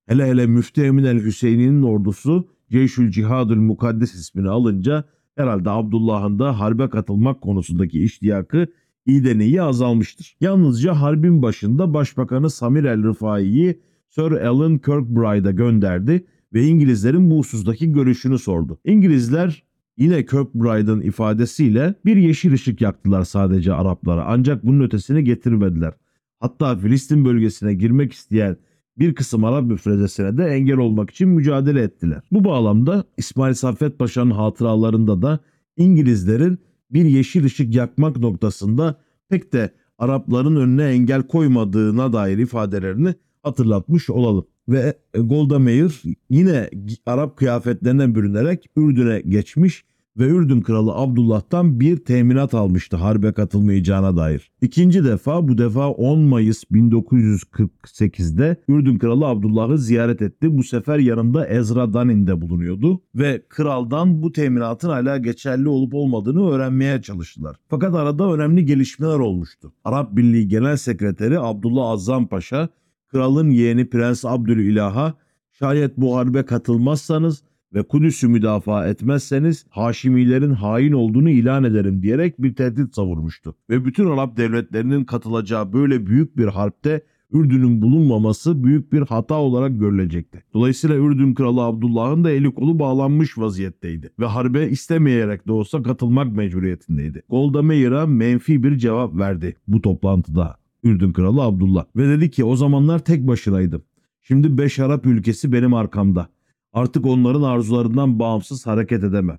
Hele hele Müftü Emin el-Hüseyni'nin ordusu Ceyşül Cihadül Mukaddes ismini alınca herhalde Abdullah'ın da harbe katılmak konusundaki iştiyakı ideneyi azalmıştır. Yalnızca harbin başında Başbakanı Samir el-Rifai'yi Sir Alan Kirkbride'a gönderdi ve İngilizlerin bu husustaki görüşünü sordu. İngilizler yine Kirkbride'ın ifadesiyle bir yeşil ışık yaktılar sadece Araplara, ancak bunun ötesini getirmediler. Hatta Filistin bölgesine girmek isteyen bir kısım Arap müfrezesine de engel olmak için mücadele ettiler. Bu bağlamda İsmail Saffet Paşa'nın hatıralarında da İngilizlerin bir yeşil ışık yakmak noktasında pek de Arapların önüne engel koymadığına dair ifadelerini hatırlatmış olalım. Ve Golda Meir yine Arap kıyafetlerine bürünerek Ürdün'e geçmiş ve Ürdün Kralı Abdullah'tan bir teminat almıştı harbe katılmayacağına dair. İkinci defa, bu defa on Mayıs bin dokuz yüz kırk sekiz'de Ürdün Kralı Abdullah'ı ziyaret etti. Bu sefer yanında Ezra Danin'de bulunuyordu ve kraldan bu teminatın hala geçerli olup olmadığını öğrenmeye çalıştılar. Fakat arada önemli gelişmeler olmuştu. Arap Birliği Genel Sekreteri Abdullah Azzam Paşa, kralın yeğeni Prens Abdülilah'a şayet bu harbe katılmazsanız ve Kudüs'ü müdafaa etmezseniz Haşimilerin hain olduğunu ilan ederim diyerek bir tehdit savurmuştu. Ve bütün Arap devletlerinin katılacağı böyle büyük bir harpte Ürdün'ün bulunmaması büyük bir hata olarak görülecekti. Dolayısıyla Ürdün Kralı Abdullah'ın da eli kolu bağlanmış vaziyetteydi ve harbe istemeyerek de olsa katılmak mecburiyetindeydi. Golda Meir'e menfi bir cevap verdi bu toplantıda Ürdün Kralı Abdullah ve dedi ki, o zamanlar tek başınaydım. Şimdi beş Arap ülkesi benim arkamda. Artık onların arzularından bağımsız hareket edemem.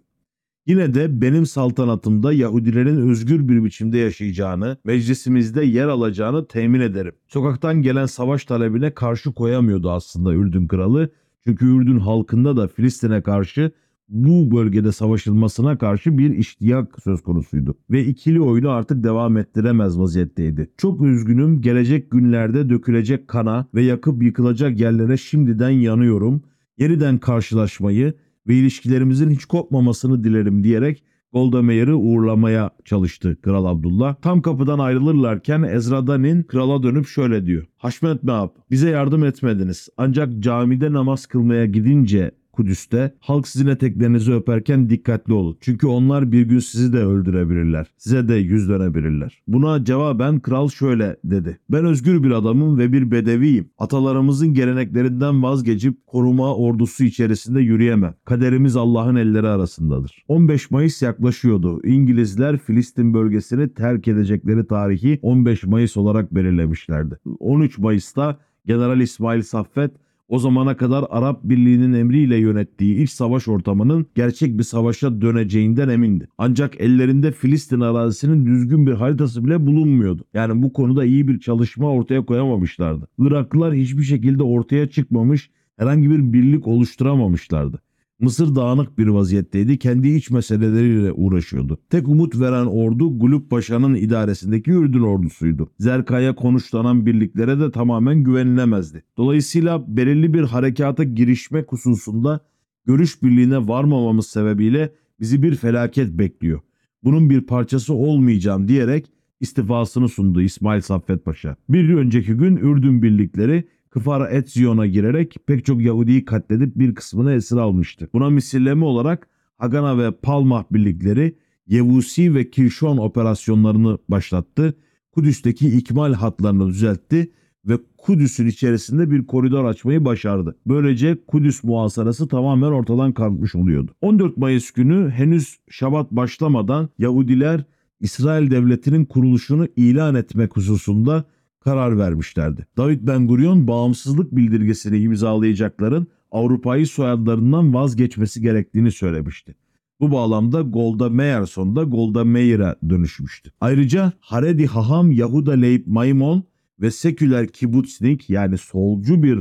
Yine de benim saltanatımda Yahudilerin özgür bir biçimde yaşayacağını, meclisimizde yer alacağını temin ederim. Sokaktan gelen savaş talebine karşı koyamıyordu aslında Ürdün kralı. Çünkü Ürdün halkında da Filistin'e karşı, bu bölgede savaşılmasına karşı bir iştiyak söz konusuydu. Ve ikili oyunu artık devam ettiremez vaziyetteydi. Çok üzgünüm, gelecek günlerde dökülecek kana ve yakıp yıkılacak yerlere şimdiden yanıyorum. Yeniden karşılaşmayı ve ilişkilerimizin hiç kopmamasını dilerim diyerek Golda Meir'i uğurlamaya çalıştı Kral Abdullah. Tam kapıdan ayrılırlarken Ezra Danin krala dönüp şöyle diyor. Haşmet Meab, bize yardım etmediniz. Ancak camide namaz kılmaya gidince Kudüs'te halk sizin eteklerinizi öperken dikkatli olun. Çünkü onlar bir gün sizi de öldürebilirler. Size de yüz dönebilirler. Buna cevaben kral şöyle dedi. Ben özgür bir adamım ve bir bedeviyim. Atalarımızın geleneklerinden vazgeçip koruma ordusu içerisinde yürüyemem. Kaderimiz Allah'ın elleri arasındadır. on beş Mayıs yaklaşıyordu. İngilizler Filistin bölgesini terk edecekleri tarihi on beş Mayıs olarak belirlemişlerdi. on üç Mayıs'ta General İsmail Saffet, o zamana kadar Arap Birliği'nin emriyle yönettiği iç savaş ortamının gerçek bir savaşa döneceğinden emindi. Ancak ellerinde Filistin arazisinin düzgün bir haritası bile bulunmuyordu. Yani bu konuda iyi bir çalışma ortaya koyamamışlardı. Iraklılar hiçbir şekilde ortaya çıkmamış, herhangi bir birlik oluşturamamışlardı. Mısır dağınık bir vaziyetteydi, kendi iç meseleleriyle uğraşıyordu. Tek umut veren ordu Gulub Paşa'nın idaresindeki Ürdün ordusuydu. Zerka'ya konuşlanan birliklere de tamamen güvenilemezdi. Dolayısıyla belirli bir harekata girişme hususunda görüş birliğine varmamamız sebebiyle bizi bir felaket bekliyor. Bunun bir parçası olmayacağım diyerek istifasını sundu İsmail Saffet Paşa. Bir önceki gün Ürdün birlikleri Kfar Etzion'a girerek pek çok Yahudi'yi katledip bir kısmını esir almıştı. Buna misilleme olarak Hagana ve Palmah birlikleri Yevusi ve Kirşon operasyonlarını başlattı. Kudüs'teki ikmal hatlarını düzeltti ve Kudüs'ün içerisinde bir koridor açmayı başardı. Böylece Kudüs muhasarası tamamen ortadan kalkmış oluyordu. on dört Mayıs günü henüz Şabat başlamadan Yahudiler İsrail Devleti'nin kuruluşunu ilan etmek hususunda karar vermişlerdi. David Ben Gurion bağımsızlık bildirgesini imzalayacakların Avrupa'yı soyadlarından vazgeçmesi gerektiğini söylemişti. Bu bağlamda Golda Meir sonunda Golda Meir'e dönüşmüştü. Ayrıca Haredi Haham Yahuda Leib Maimon ve seküler kibutznik, yani solcu bir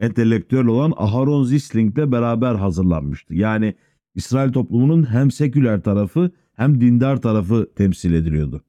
entelektüel olan Aharon Zisling ile beraber hazırlanmıştı. Yani İsrail toplumunun hem seküler tarafı hem dindar tarafı temsil ediliyordu.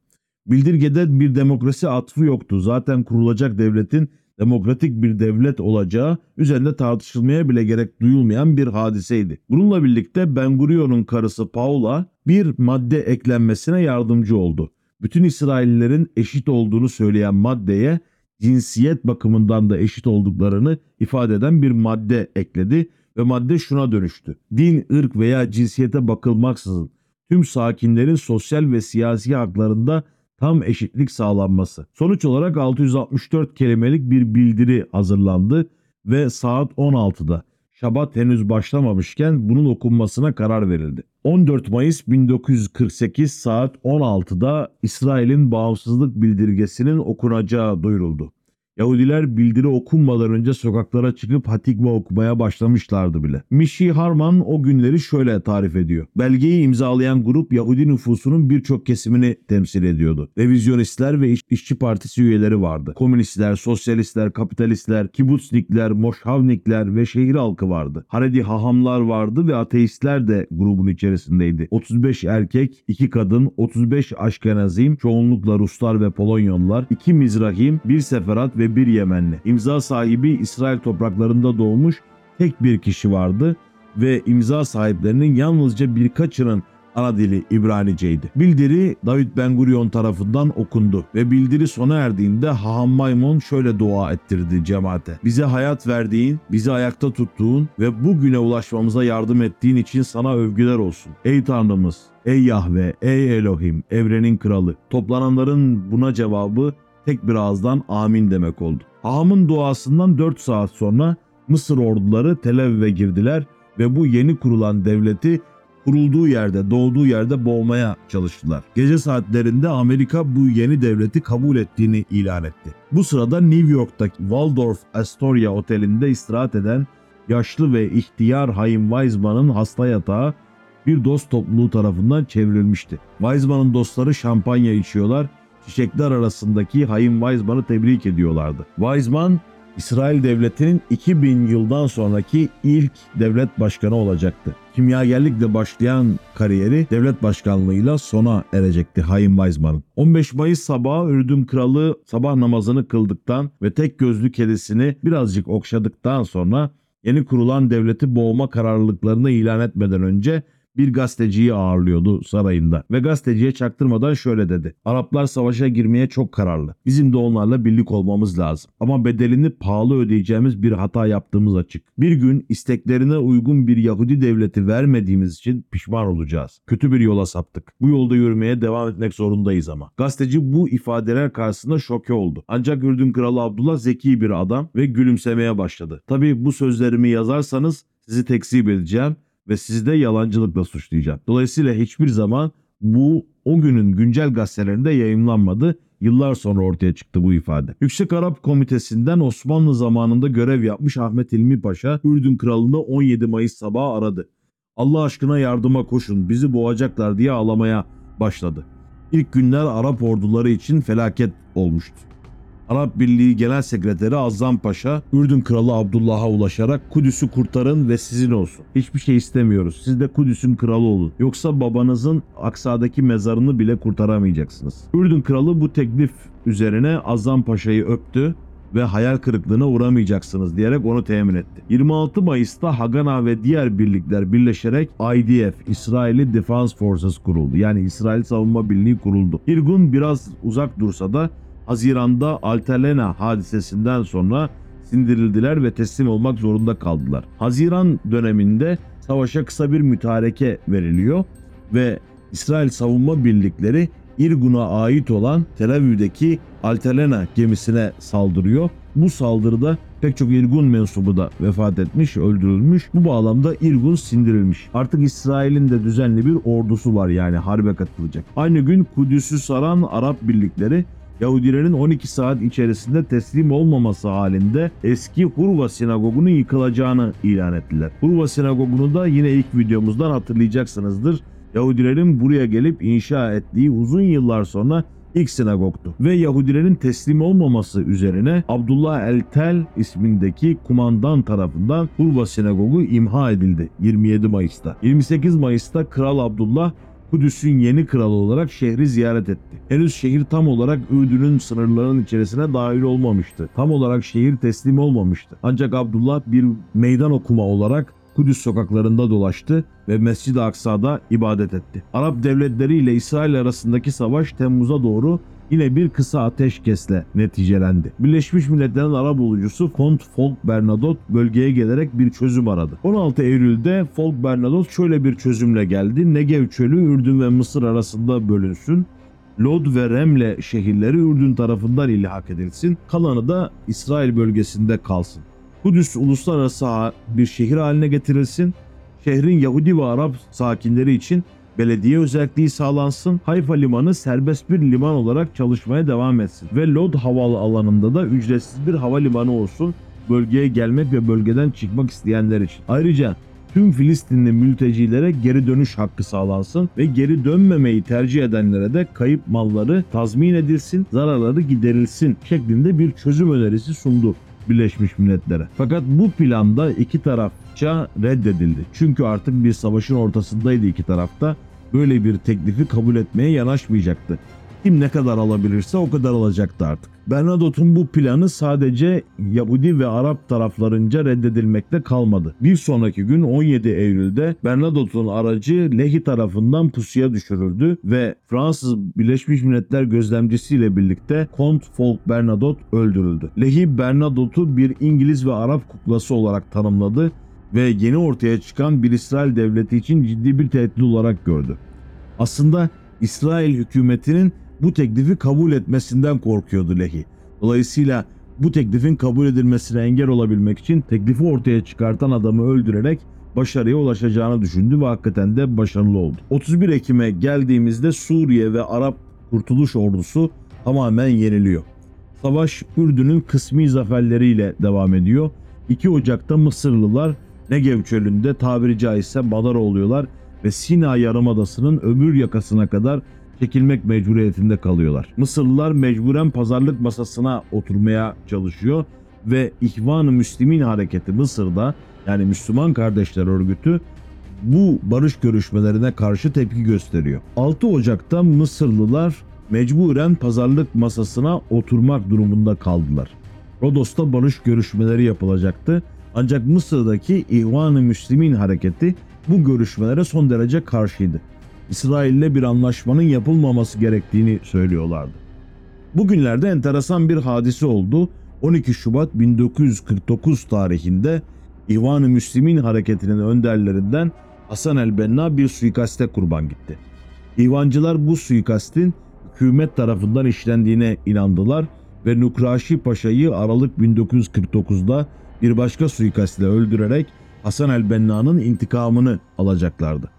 Bildirgede bir demokrasi atfı yoktu. Zaten kurulacak devletin demokratik bir devlet olacağı üzerinde tartışılmaya bile gerek duyulmayan bir hadiseydi. Bununla birlikte Ben Gurion'un karısı Paula bir madde eklenmesine yardımcı oldu. Bütün İsraillerin eşit olduğunu söyleyen maddeye cinsiyet bakımından da eşit olduklarını ifade eden bir madde ekledi ve madde şuna dönüştü. Din, ırk veya cinsiyete bakılmaksızın tüm sakinlerin sosyal ve siyasi haklarında tam eşitlik sağlanması. Sonuç olarak altı yüz altmış dört kelimelik bir bildiri hazırlandı ve saat on altıda Şabat henüz başlamamışken bunun okunmasına karar verildi. on dört Mayıs bin dokuz yüz kırk sekiz saat on altıda İsrail'in bağımsızlık bildirgesinin okunacağı duyuruldu. Yahudiler bildiri okunmadan önce sokaklara çıkıp hatikva okumaya başlamışlardı bile. Michi Harman o günleri şöyle tarif ediyor. Belgeyi imzalayan grup Yahudi nüfusunun birçok kesimini temsil ediyordu. Revizyonistler ve işçi partisi üyeleri vardı. Komünistler, sosyalistler, kapitalistler, kibutznikler, moşhavnikler ve şehir halkı vardı. Haredi hahamlar vardı ve ateistler de grubun içerisindeydi. otuz beş erkek, iki kadın, otuz beş Aşkenazim, çoğunlukla Ruslar ve Polonyalılar, iki Mizrahim, bir Seferat ve bir Yemenli. İmza sahibi İsrail topraklarında doğmuş tek bir kişi vardı ve imza sahiplerinin yalnızca birkaçının ana dili İbraniceydi. Bildiri David Ben Gurion tarafından okundu ve bildiri sona erdiğinde Haham Maimon şöyle dua ettirdi cemaate. Bize hayat verdiğin, bizi ayakta tuttuğun ve bugüne ulaşmamıza yardım ettiğin için sana övgüler olsun. Ey Tanrımız, ey Yahve, ey Elohim, evrenin kralı. Toplananların buna cevabı tek bir ağızdan amin demek oldu. Haham'ın duasından dört saat sonra Mısır orduları Tel Aviv'e girdiler ve bu yeni kurulan devleti kurulduğu yerde, doğduğu yerde boğmaya çalıştılar. Gece saatlerinde Amerika bu yeni devleti kabul ettiğini ilan etti. Bu sırada New York'taki Waldorf Astoria Oteli'nde istirahat eden yaşlı ve ihtiyar Haim Weizmann'ın hasta yatağı bir dost topluluğu tarafından çevrilmişti. Weizmann'ın dostları şampanya içiyorlar, çiçekler arasındaki Haim Weizmann'ı tebrik ediyorlardı. Weizmann, İsrail devletinin iki bin yıldan sonraki ilk devlet başkanı olacaktı. Kimyagerlikle başlayan kariyeri devlet başkanlığıyla sona erecekti Haim Weizmann'ın. on beş Mayıs sabahı Ürdüm kralı sabah namazını kıldıktan ve tek gözlü kedisini birazcık okşadıktan sonra yeni kurulan devleti boğma kararlılıklarını ilan etmeden önce bir gazeteciyi ağırlıyordu sarayında ve gazeteciye çaktırmadan şöyle dedi. Araplar savaşa girmeye çok kararlı. Bizim de onlarla birlik olmamız lazım. Ama bedelini pahalı ödeyeceğimiz bir hata yaptığımız açık. Bir gün isteklerine uygun bir Yahudi devleti vermediğimiz için pişman olacağız. Kötü bir yola saptık. Bu yolda yürümeye devam etmek zorundayız ama. Gazeteci bu ifadeler karşısında şoke oldu. Ancak Ürdün Kralı Abdullah zeki bir adam ve gülümsemeye başladı. Tabii bu sözlerimi yazarsanız sizi tekzip edeceğim ve sizi de yalancılıkla suçlayacağım. Dolayısıyla hiçbir zaman bu o günün güncel gazetelerinde yayımlanmadı. Yıllar sonra ortaya çıktı bu ifade. Yüksek Arap Komitesi'nden Osmanlı zamanında görev yapmış Ahmet Hilmi Paşa, Ürdün Kralı'nı on yedi Mayıs sabahı aradı. Allah aşkına yardıma koşun, bizi boğacaklar diye ağlamaya başladı. İlk günler Arap orduları için felaket olmuştu. Arap Birliği Genel Sekreteri Azzam Paşa, Ürdün Kralı Abdullah'a ulaşarak Kudüs'ü kurtarın ve sizin olsun. Hiçbir şey istemiyoruz. Siz de Kudüs'ün kralı olun. Yoksa babanızın Aksa'daki mezarını bile kurtaramayacaksınız. Ürdün Kralı bu teklif üzerine Azzam Paşa'yı öptü ve hayal kırıklığına uğramayacaksınız diyerek onu temin etti. yirmi altı Mayıs'ta Hagana ve diğer birlikler birleşerek I D F, İsrail Defense Forces kuruldu. Yani İsrail Savunma Birliği kuruldu. İrgun biraz uzak dursa da Haziran'da Altalena hadisesinden sonra sindirildiler ve teslim olmak zorunda kaldılar. Haziran döneminde savaşa kısa bir mütareke veriliyor ve İsrail savunma birlikleri İrgun'a ait olan Tel Aviv'deki Altalena gemisine saldırıyor. Bu saldırıda pek çok İrgun mensubu da vefat etmiş, öldürülmüş. Bu bağlamda İrgun sindirilmiş. Artık İsrail'in de düzenli bir ordusu var, yani harbe katılacak. Aynı gün Kudüs'ü saran Arap birlikleri Yahudilerin on iki saat içerisinde teslim olmaması halinde eski Hurva sinagogunun yıkılacağını ilan ettiler. Hurva sinagogunu da yine ilk videomuzdan hatırlayacaksınızdır. Yahudilerin buraya gelip inşa ettiği uzun yıllar sonra ilk sinagogtu. Ve Yahudilerin teslim olmaması üzerine Abdullah el-Tel ismindeki kumandan tarafından Hurva sinagogu imha edildi yirmi yedi Mayıs'ta. yirmi sekiz Mayıs'ta Kral Abdullah Kudüs'ün yeni kralı olarak şehri ziyaret etti. Henüz şehir tam olarak Ürdün'ün sınırlarının içerisine dahil olmamıştı. Tam olarak şehir teslim olmamıştı. Ancak Abdullah bir meydan okuma olarak Kudüs sokaklarında dolaştı ve Mescid-i Aksa'da ibadet etti. Arap devletleri ile İsrail arasındaki savaş Temmuz'a doğru ile bir kısa ateşkesle neticelendi. Birleşmiş Milletler'in arabulucusu Kont Folk Bernadotte bölgeye gelerek bir çözüm aradı. on altı Eylül'de Folk Bernadotte şöyle bir çözümle geldi. Negev çölü Ürdün ve Mısır arasında bölünsün. Lod ve Remle şehirleri Ürdün tarafından ilhak edilsin. Kalanı da İsrail bölgesinde kalsın. Kudüs uluslararası bir şehir haline getirilsin. Şehrin Yahudi ve Arap sakinleri için belediye özelliği sağlansın. Hayfa limanı serbest bir liman olarak çalışmaya devam etsin. Ve Lod havalı alanında da ücretsiz bir havalimanı olsun. Bölgeye gelmek ve bölgeden çıkmak isteyenler için. Ayrıca tüm Filistinli mültecilere geri dönüş hakkı sağlansın ve geri dönmemeyi tercih edenlere de kayıp malları tazmin edilsin, zararları giderilsin şeklinde bir çözüm önerisi sundu Birleşmiş Milletler'e. Fakat bu planda iki tarafça reddedildi. Çünkü artık bir savaşın ortasındaydı iki tarafta. Böyle bir teklifi kabul etmeye yanaşmayacaktı. Kim ne kadar alabilirse o kadar alacaktı artık. Bernadotte'un bu planı sadece Yahudi ve Arap taraflarınca reddedilmekte kalmadı. Bir sonraki gün on yedi Eylül'de Bernadotte'un aracı Lehi tarafından pusuya düşürüldü ve Fransız Birleşmiş Milletler gözlemcisiyle birlikte Kont Folk Bernadotte öldürüldü. Lehi Bernadotte'u bir İngiliz ve Arap kuklası olarak tanımladı ve yeni ortaya çıkan bir İsrail devleti için ciddi bir tehdit olarak gördü. Aslında İsrail hükümetinin bu teklifi kabul etmesinden korkuyordu Lehi. Dolayısıyla bu teklifin kabul edilmesine engel olabilmek için teklifi ortaya çıkartan adamı öldürerek başarıya ulaşacağını düşündü ve hakikaten de başarılı oldu. otuz bir Ekim'e geldiğimizde Suriye ve Arap Kurtuluş Ordusu tamamen yeniliyor. Savaş Ürdün'ün kısmi zaferleriyle devam ediyor. iki Ocak'ta Mısırlılar Negev çölünde tabiri caizse badara oluyorlar ve Sina Yarımadası'nın öbür yakasına kadar çekilmek mecburiyetinde kalıyorlar. Mısırlılar mecburen pazarlık masasına oturmaya çalışıyor ve İhvan-ı Müslimin hareketi Mısır'da, yani Müslüman Kardeşler Örgütü bu barış görüşmelerine karşı tepki gösteriyor. altı Ocak'ta Mısırlılar mecburen pazarlık masasına oturmak durumunda kaldılar. Rodos'ta barış görüşmeleri yapılacaktı. Ancak Mısır'daki İhvan-ı Müslimin hareketi bu görüşmelere son derece karşıydı. İsrail'le bir anlaşmanın yapılmaması gerektiğini söylüyorlardı. Bugünlerde enteresan bir hadise oldu. on iki Şubat bin dokuz yüz kırk dokuz tarihinde İhvan-ı Müslimin hareketinin önderlerinden Hasan el-Benna bir suikaste kurban gitti. İhvancılar bu suikastin hükümet tarafından işlendiğine inandılar ve Nukraşi Paşa'yı Aralık bin dokuz yüz kırk dokuz'da bir başka suikastle öldürerek Hasan el-Benna'nın intikamını alacaklardı.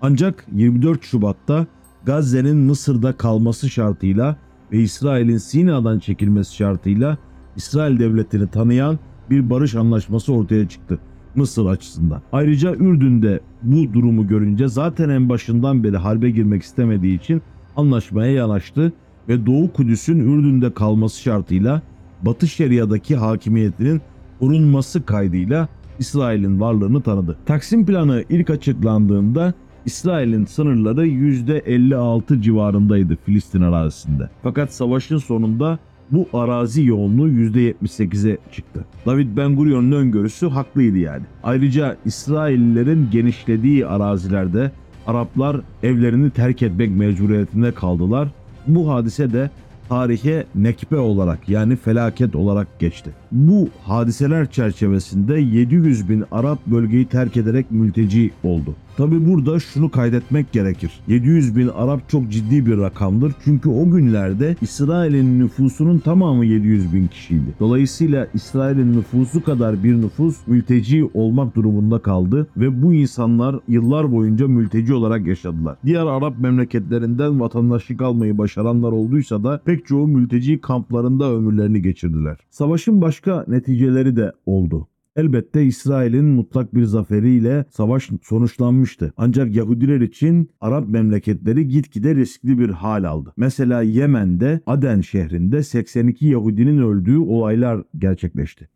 Ancak yirmi dört Şubat'ta Gazze'nin Mısır'da kalması şartıyla ve İsrail'in Sina'dan çekilmesi şartıyla İsrail devletini tanıyan bir barış anlaşması ortaya çıktı Mısır açısından. Ayrıca Ürdün'de bu durumu görünce zaten en başından beri harbe girmek istemediği için anlaşmaya yanaştı ve Doğu Kudüs'ün Ürdün'de kalması şartıyla Batı Şeria'daki hakimiyetinin korunması kaydıyla İsrail'in varlığını tanıdı. Taksim planı ilk açıklandığında İsrail'in sınırları yüzde elli altı civarındaydı Filistin arazisinde. Fakat savaşın sonunda bu arazi yoğunluğu yüzde yetmiş sekize çıktı. David Ben Gurion'un öngörüsü haklıydı yani. Ayrıca İsraillerin genişlediği arazilerde Araplar evlerini terk etmek mecburiyetinde kaldılar. Bu hadise de tarihe nekbe olarak, yani felaket olarak geçti. Bu hadiseler çerçevesinde yedi yüz bin Arap bölgeyi terk ederek mülteci oldu. Tabi burada şunu kaydetmek gerekir. yedi yüz bin Arap çok ciddi bir rakamdır. Çünkü o günlerde İsrail'in nüfusunun tamamı yedi yüz bin kişiydi. Dolayısıyla İsrail'in nüfusu kadar bir nüfus mülteci olmak durumunda kaldı ve bu insanlar yıllar boyunca mülteci olarak yaşadılar. Diğer Arap memleketlerinden vatandaşlık almayı başaranlar olduysa da pek çoğu mülteci kamplarında ömürlerini geçirdiler. Savaşın başka neticeleri de oldu. Elbette İsrail'in mutlak bir zaferiyle savaş sonuçlanmıştı. Ancak Yahudiler için Arap memleketleri gitgide riskli bir hal aldı. Mesela Yemen'de Aden şehrinde seksen iki Yahudinin öldüğü olaylar gerçekleşti.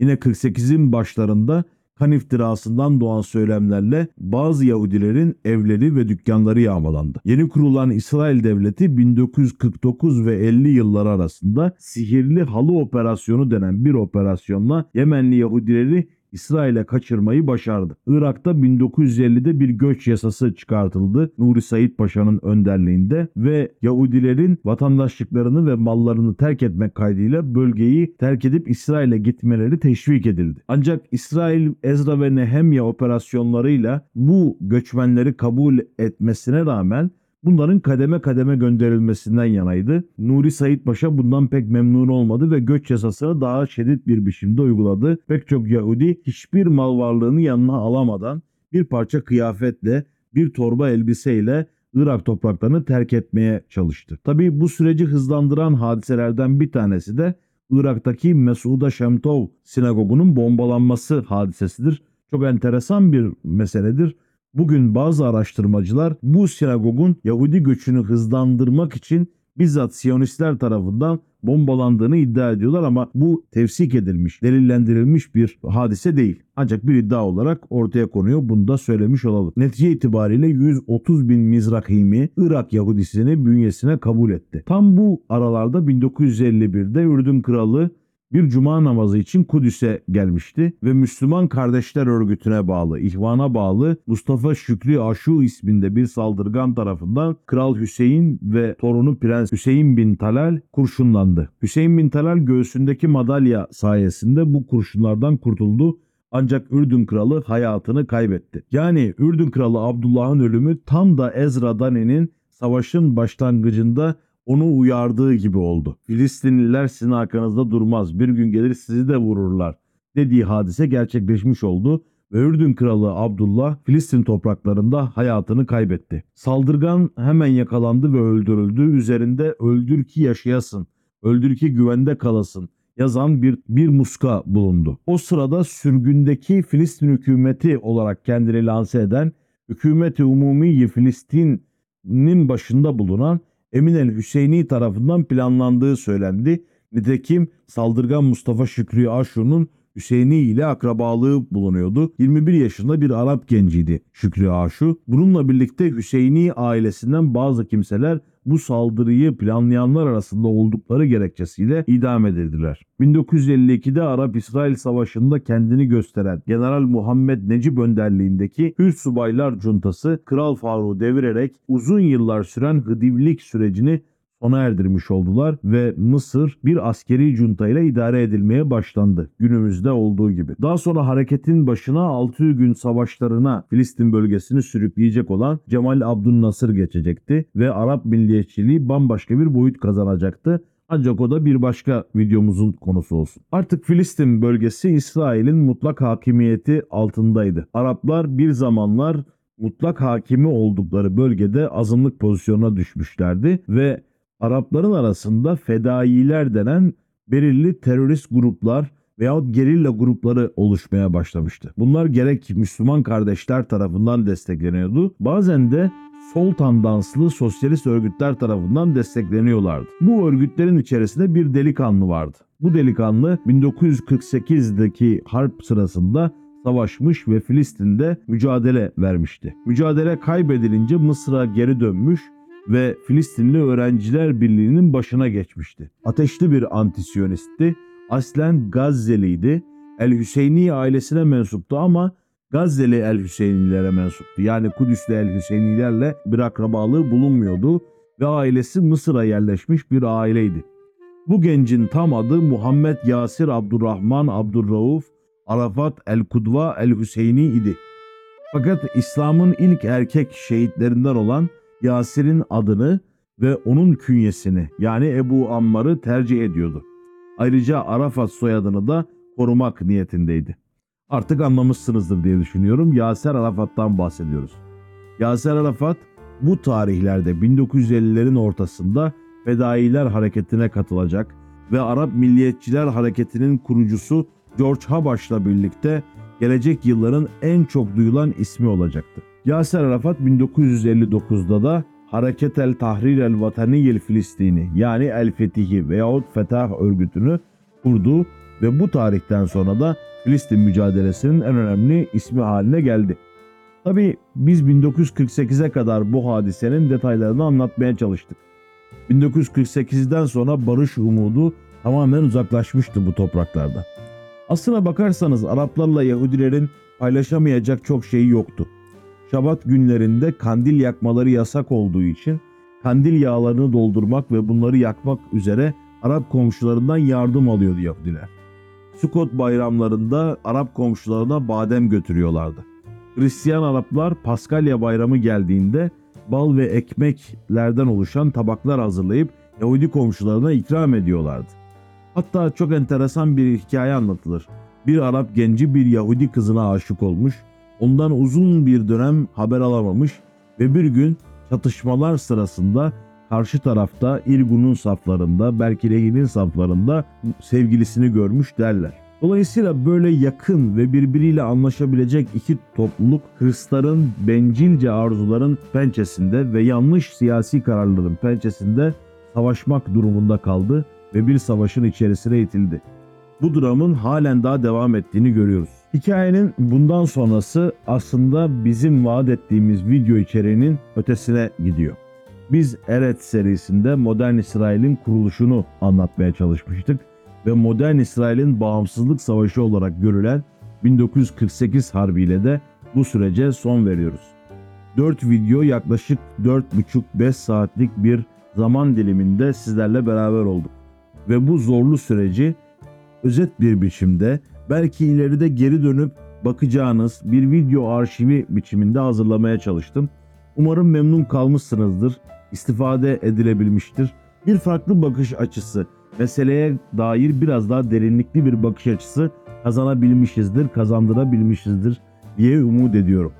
Yine kırk sekizin başlarında kan iftirasından doğan söylemlerle bazı Yahudilerin evleri ve dükkanları yağmalandı. Yeni kurulan İsrail devleti bin dokuz yüz kırk dokuz ve elli yılları arasında sihirli halı operasyonu denen bir operasyonla Yemenli Yahudileri İsrail'e kaçırmayı başardı. Irak'ta bin dokuz yüz ellide bir göç yasası çıkartıldı Nuri Said Paşa'nın önderliğinde ve Yahudilerin vatandaşlıklarını ve mallarını terk etmek kaydıyla bölgeyi terk edip İsrail'e gitmeleri teşvik edildi. Ancak İsrail Ezra ve Nehemya operasyonlarıyla bu göçmenleri kabul etmesine rağmen bunların kademe kademe gönderilmesinden yanaydı. Nuri Said Paşa bundan pek memnun olmadı ve göç yasasını daha şiddet bir biçimde uyguladı. Pek çok Yahudi hiçbir mal varlığını yanına alamadan bir parça kıyafetle, bir torba elbiseyle Irak topraklarını terk etmeye çalıştı. Tabii bu süreci hızlandıran hadiselerden bir tanesi de Irak'taki Mesuda Şemtov sinagogunun bombalanması hadisesidir. Çok enteresan bir meseledir. Bugün bazı araştırmacılar bu sinagogun Yahudi göçünü hızlandırmak için bizzat Siyonistler tarafından bombalandığını iddia ediyorlar ama bu tefsik edilmiş, delillendirilmiş bir hadise değil. Ancak bir iddia olarak ortaya konuyor. Bunu da söylemiş olalım. Netice itibariyle yüz otuz bin Mizrahimi Irak Yahudisini bünyesine kabul etti. Tam bu aralarda bin dokuz yüz elli birde Ürdün Kralı bir cuma namazı için Kudüs'e gelmişti ve Müslüman Kardeşler Örgütü'ne bağlı, İhvan'a bağlı Mustafa Şükrü Aşu isminde bir saldırgan tarafından Kral Hüseyin ve torunu Prens Hüseyin bin Talal kurşunlandı. Hüseyin bin Talal göğsündeki madalya sayesinde bu kurşunlardan kurtuldu. Ancak Ürdün Kralı hayatını kaybetti. Yani Ürdün Kralı Abdullah'ın ölümü tam da Ezra Dani'nin savaşın başlangıcında onu uyardığı gibi oldu. Filistinliler sizin arkanızda durmaz, bir gün gelir sizi de vururlar dediği hadise gerçekleşmiş oldu ve Ürdün Kralı Abdullah Filistin topraklarında hayatını kaybetti. Saldırgan hemen yakalandı ve öldürüldü. Üzerinde "Öldür ki yaşayasın, öldür ki güvende kalasın" yazan bir, bir muska bulundu. O sırada sürgündeki Filistin hükümeti olarak kendini lanse eden Hükümet-i Umumiye Filistin'in başında bulunan Emin el-Hüseyni tarafından planlandığı söylendi. Nitekim saldırgan Mustafa Şükrü Aşu'nun Hüseyni ile akrabalığı bulunuyordu. yirmi bir yaşında bir Arap genciydi Şükrü Aşu. Bununla birlikte Hüseyni ailesinden bazı kimseler bu saldırıyı planlayanlar arasında oldukları gerekçesiyle idam edildiler. bin dokuz yüz elli ikide Arap-İsrail Savaşı'nda kendini gösteren General Muhammed Necip önderliğindeki Hürsubaylar Cuntası Kral Faruk'u devirerek uzun yıllar süren hıdivlik sürecini sona erdirmiş oldular ve Mısır bir askeri cuntayla idare edilmeye başlandı günümüzde olduğu gibi. Daha sonra hareketin başına altı gün savaşlarına Filistin bölgesini sürükleyecek olan Cemal Abdülnasır geçecekti ve Arap milliyetçiliği bambaşka bir boyut kazanacaktı. Ancak o da bir başka videomuzun konusu olsun. Artık Filistin bölgesi İsrail'in mutlak hakimiyeti altındaydı. Araplar bir zamanlar mutlak hakimi oldukları bölgede azınlık pozisyonuna düşmüşlerdi ve Arapların arasında fedailer denen belirli terörist gruplar veyahut gerilla grupları oluşmaya başlamıştı. Bunlar gerek Müslüman kardeşler tarafından destekleniyordu, bazen de sol tandanslı sosyalist örgütler tarafından destekleniyorlardı. Bu örgütlerin içerisinde bir delikanlı vardı. Bu delikanlı bin dokuz yüz kırk sekizdeki harp sırasında savaşmış ve Filistin'de mücadele vermişti. Mücadele kaybedilince Mısır'a geri dönmüş ve Filistinli Öğrenciler Birliği'nin başına geçmişti. Ateşli bir antisiyonisti, aslen Gazze'liydi, El-Hüseyni ailesine mensuptu ama Gazze'li El-Hüseynilere mensuptu. Yani Kudüs'lü El-Hüseynilerle bir akrabalığı bulunmuyordu ve ailesi Mısır'a yerleşmiş bir aileydi. Bu gencin tam adı Muhammed Yasir Abdurrahman Abdurrauf Arafat El-Kudva El-Hüseyni idi. Fakat İslam'ın ilk erkek şehitlerinden olan Yasir'in adını ve onun künyesini yani Ebu Ammar'ı tercih ediyordu. Ayrıca Arafat soyadını da korumak niyetindeydi. Artık anlamışsınızdır diye düşünüyorum. Yasir Arafat'tan bahsediyoruz. Yasir Arafat bu tarihlerde bin dokuz yüz ellilerin ortasında Fedailer Hareketi'ne katılacak ve Arap Milliyetçiler Hareketi'nin kurucusu George Habaş'la birlikte gelecek yılların en çok duyulan ismi olacaktı. Yasir Arafat bin dokuz yüz elli dokuzda da Hareket el Tahrir el Vataniyel Filistini yani El Fetih'i veyahut Fetah örgütünü kurdu ve bu tarihten sonra da Filistin mücadelesinin en önemli ismi haline geldi. Tabii biz bin dokuz yüz kırk sekize kadar bu hadisenin detaylarını anlatmaya çalıştık. bin dokuz yüz kırk sekizden sonra barış umudu tamamen uzaklaşmıştı bu topraklarda. Aslına bakarsanız Araplarla Yahudilerin paylaşamayacak çok şeyi yoktu. Şabat günlerinde kandil yakmaları yasak olduğu için kandil yağlarını doldurmak ve bunları yakmak üzere Arap komşularından yardım alıyordu Yahudiler. Sukot bayramlarında Arap komşularına badem götürüyorlardı. Hristiyan Araplar Paskalya bayramı geldiğinde bal ve ekmeklerden oluşan tabaklar hazırlayıp Yahudi komşularına ikram ediyorlardı. Hatta çok enteresan bir hikaye anlatılır. Bir Arap genci bir Yahudi kızına aşık olmuş, ondan uzun bir dönem haber alamamış ve bir gün çatışmalar sırasında karşı tarafta İrgun'un saflarında, belki Lehi'nin saflarında sevgilisini görmüş derler. Dolayısıyla böyle yakın ve birbiriyle anlaşabilecek iki topluluk hırsların, bencilce arzuların pençesinde ve yanlış siyasi kararların pençesinde savaşmak durumunda kaldı ve bir savaşın içerisine itildi. Bu dramın halen daha devam ettiğini görüyoruz. Hikayenin bundan sonrası aslında bizim vaat ettiğimiz video içeriğinin ötesine gidiyor. Biz Eret serisinde modern İsrail'in kuruluşunu anlatmaya çalışmıştık ve modern İsrail'in bağımsızlık savaşı olarak görülen bin dokuz yüz kırk sekiz Harbi ile de bu sürece son veriyoruz. dört video yaklaşık dört buçuk beş saatlik bir zaman diliminde sizlerle beraber olduk ve bu zorlu süreci özet bir biçimde, belki ileride geri dönüp bakacağınız bir video arşivi biçiminde hazırlamaya çalıştım. Umarım memnun kalmışsınızdır, istifade edilebilmiştir. Bir farklı bakış açısı, meseleye dair biraz daha derinlikli bir bakış açısı kazanabilmişizdir, kazandırabilmişizdir diye umut ediyorum.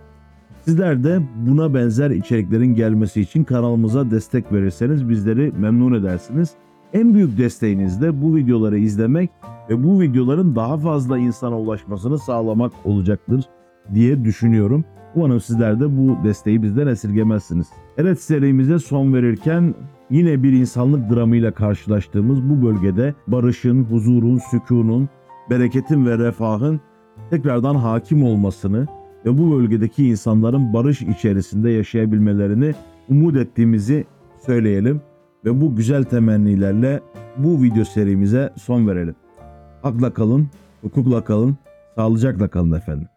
Sizler de buna benzer içeriklerin gelmesi için kanalımıza destek verirseniz bizleri memnun edersiniz. En büyük desteğiniz de bu videoları izlemek ve bu videoların daha fazla insana ulaşmasını sağlamak olacaktır diye düşünüyorum. Umarım sizler de bu desteği bizden esirgemezsiniz. Evet, serimize son verirken yine bir insanlık dramıyla karşılaştığımız bu bölgede barışın, huzurun, sükunun, bereketin ve refahın tekrardan hakim olmasını ve bu bölgedeki insanların barış içerisinde yaşayabilmelerini umut ettiğimizi söyleyelim ve bu güzel temennilerle bu video serimize son verelim. Hakla kalın, hukukla kalın, sağlıcakla kalın efendim.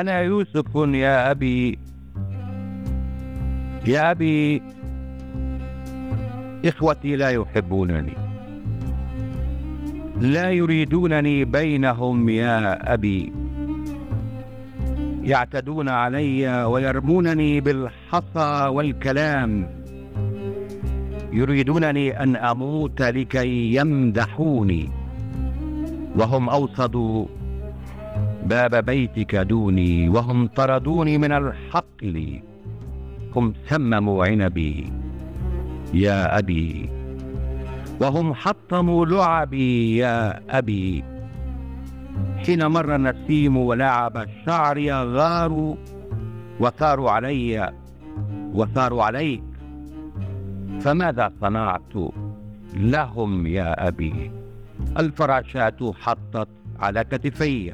أنا يوسف يا أبي يا أبي إخوتي لا يحبونني لا يريدونني بينهم يا أبي يعتدون علي ويرمونني بالحصى والكلام يريدونني أن أموت لكي يمدحوني وهم أوصدوا باب بيتك دوني وهم طردوني من الحقل هم سمموا عنبي يا أبي وهم حطموا لعبي يا أبي حين مر النسيم ولعب شعري غاروا وثاروا علي وثاروا عليك فماذا صنعت لهم يا أبي الفراشات حطت على كتفي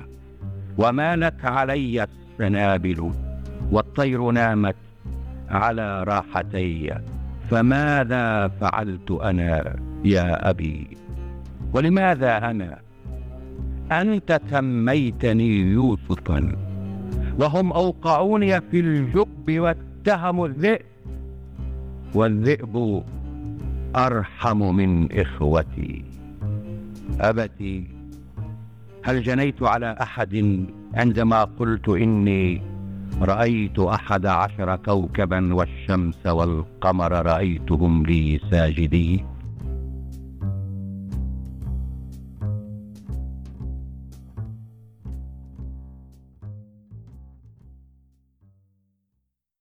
ومالت علي السنابل والطير نامت على راحتي فماذا فعلت أنا يا أبي ولماذا أنا أنت سميتني يوسفا وهم أوقعوني في الجب واتهموا الذئب والذئب أرحم من إخوتي أبتي هل جنيت على أحد عندما قلت إني رأيت أحد عشر كوكبا والشمس والقمر رأيتهم لي ساجدين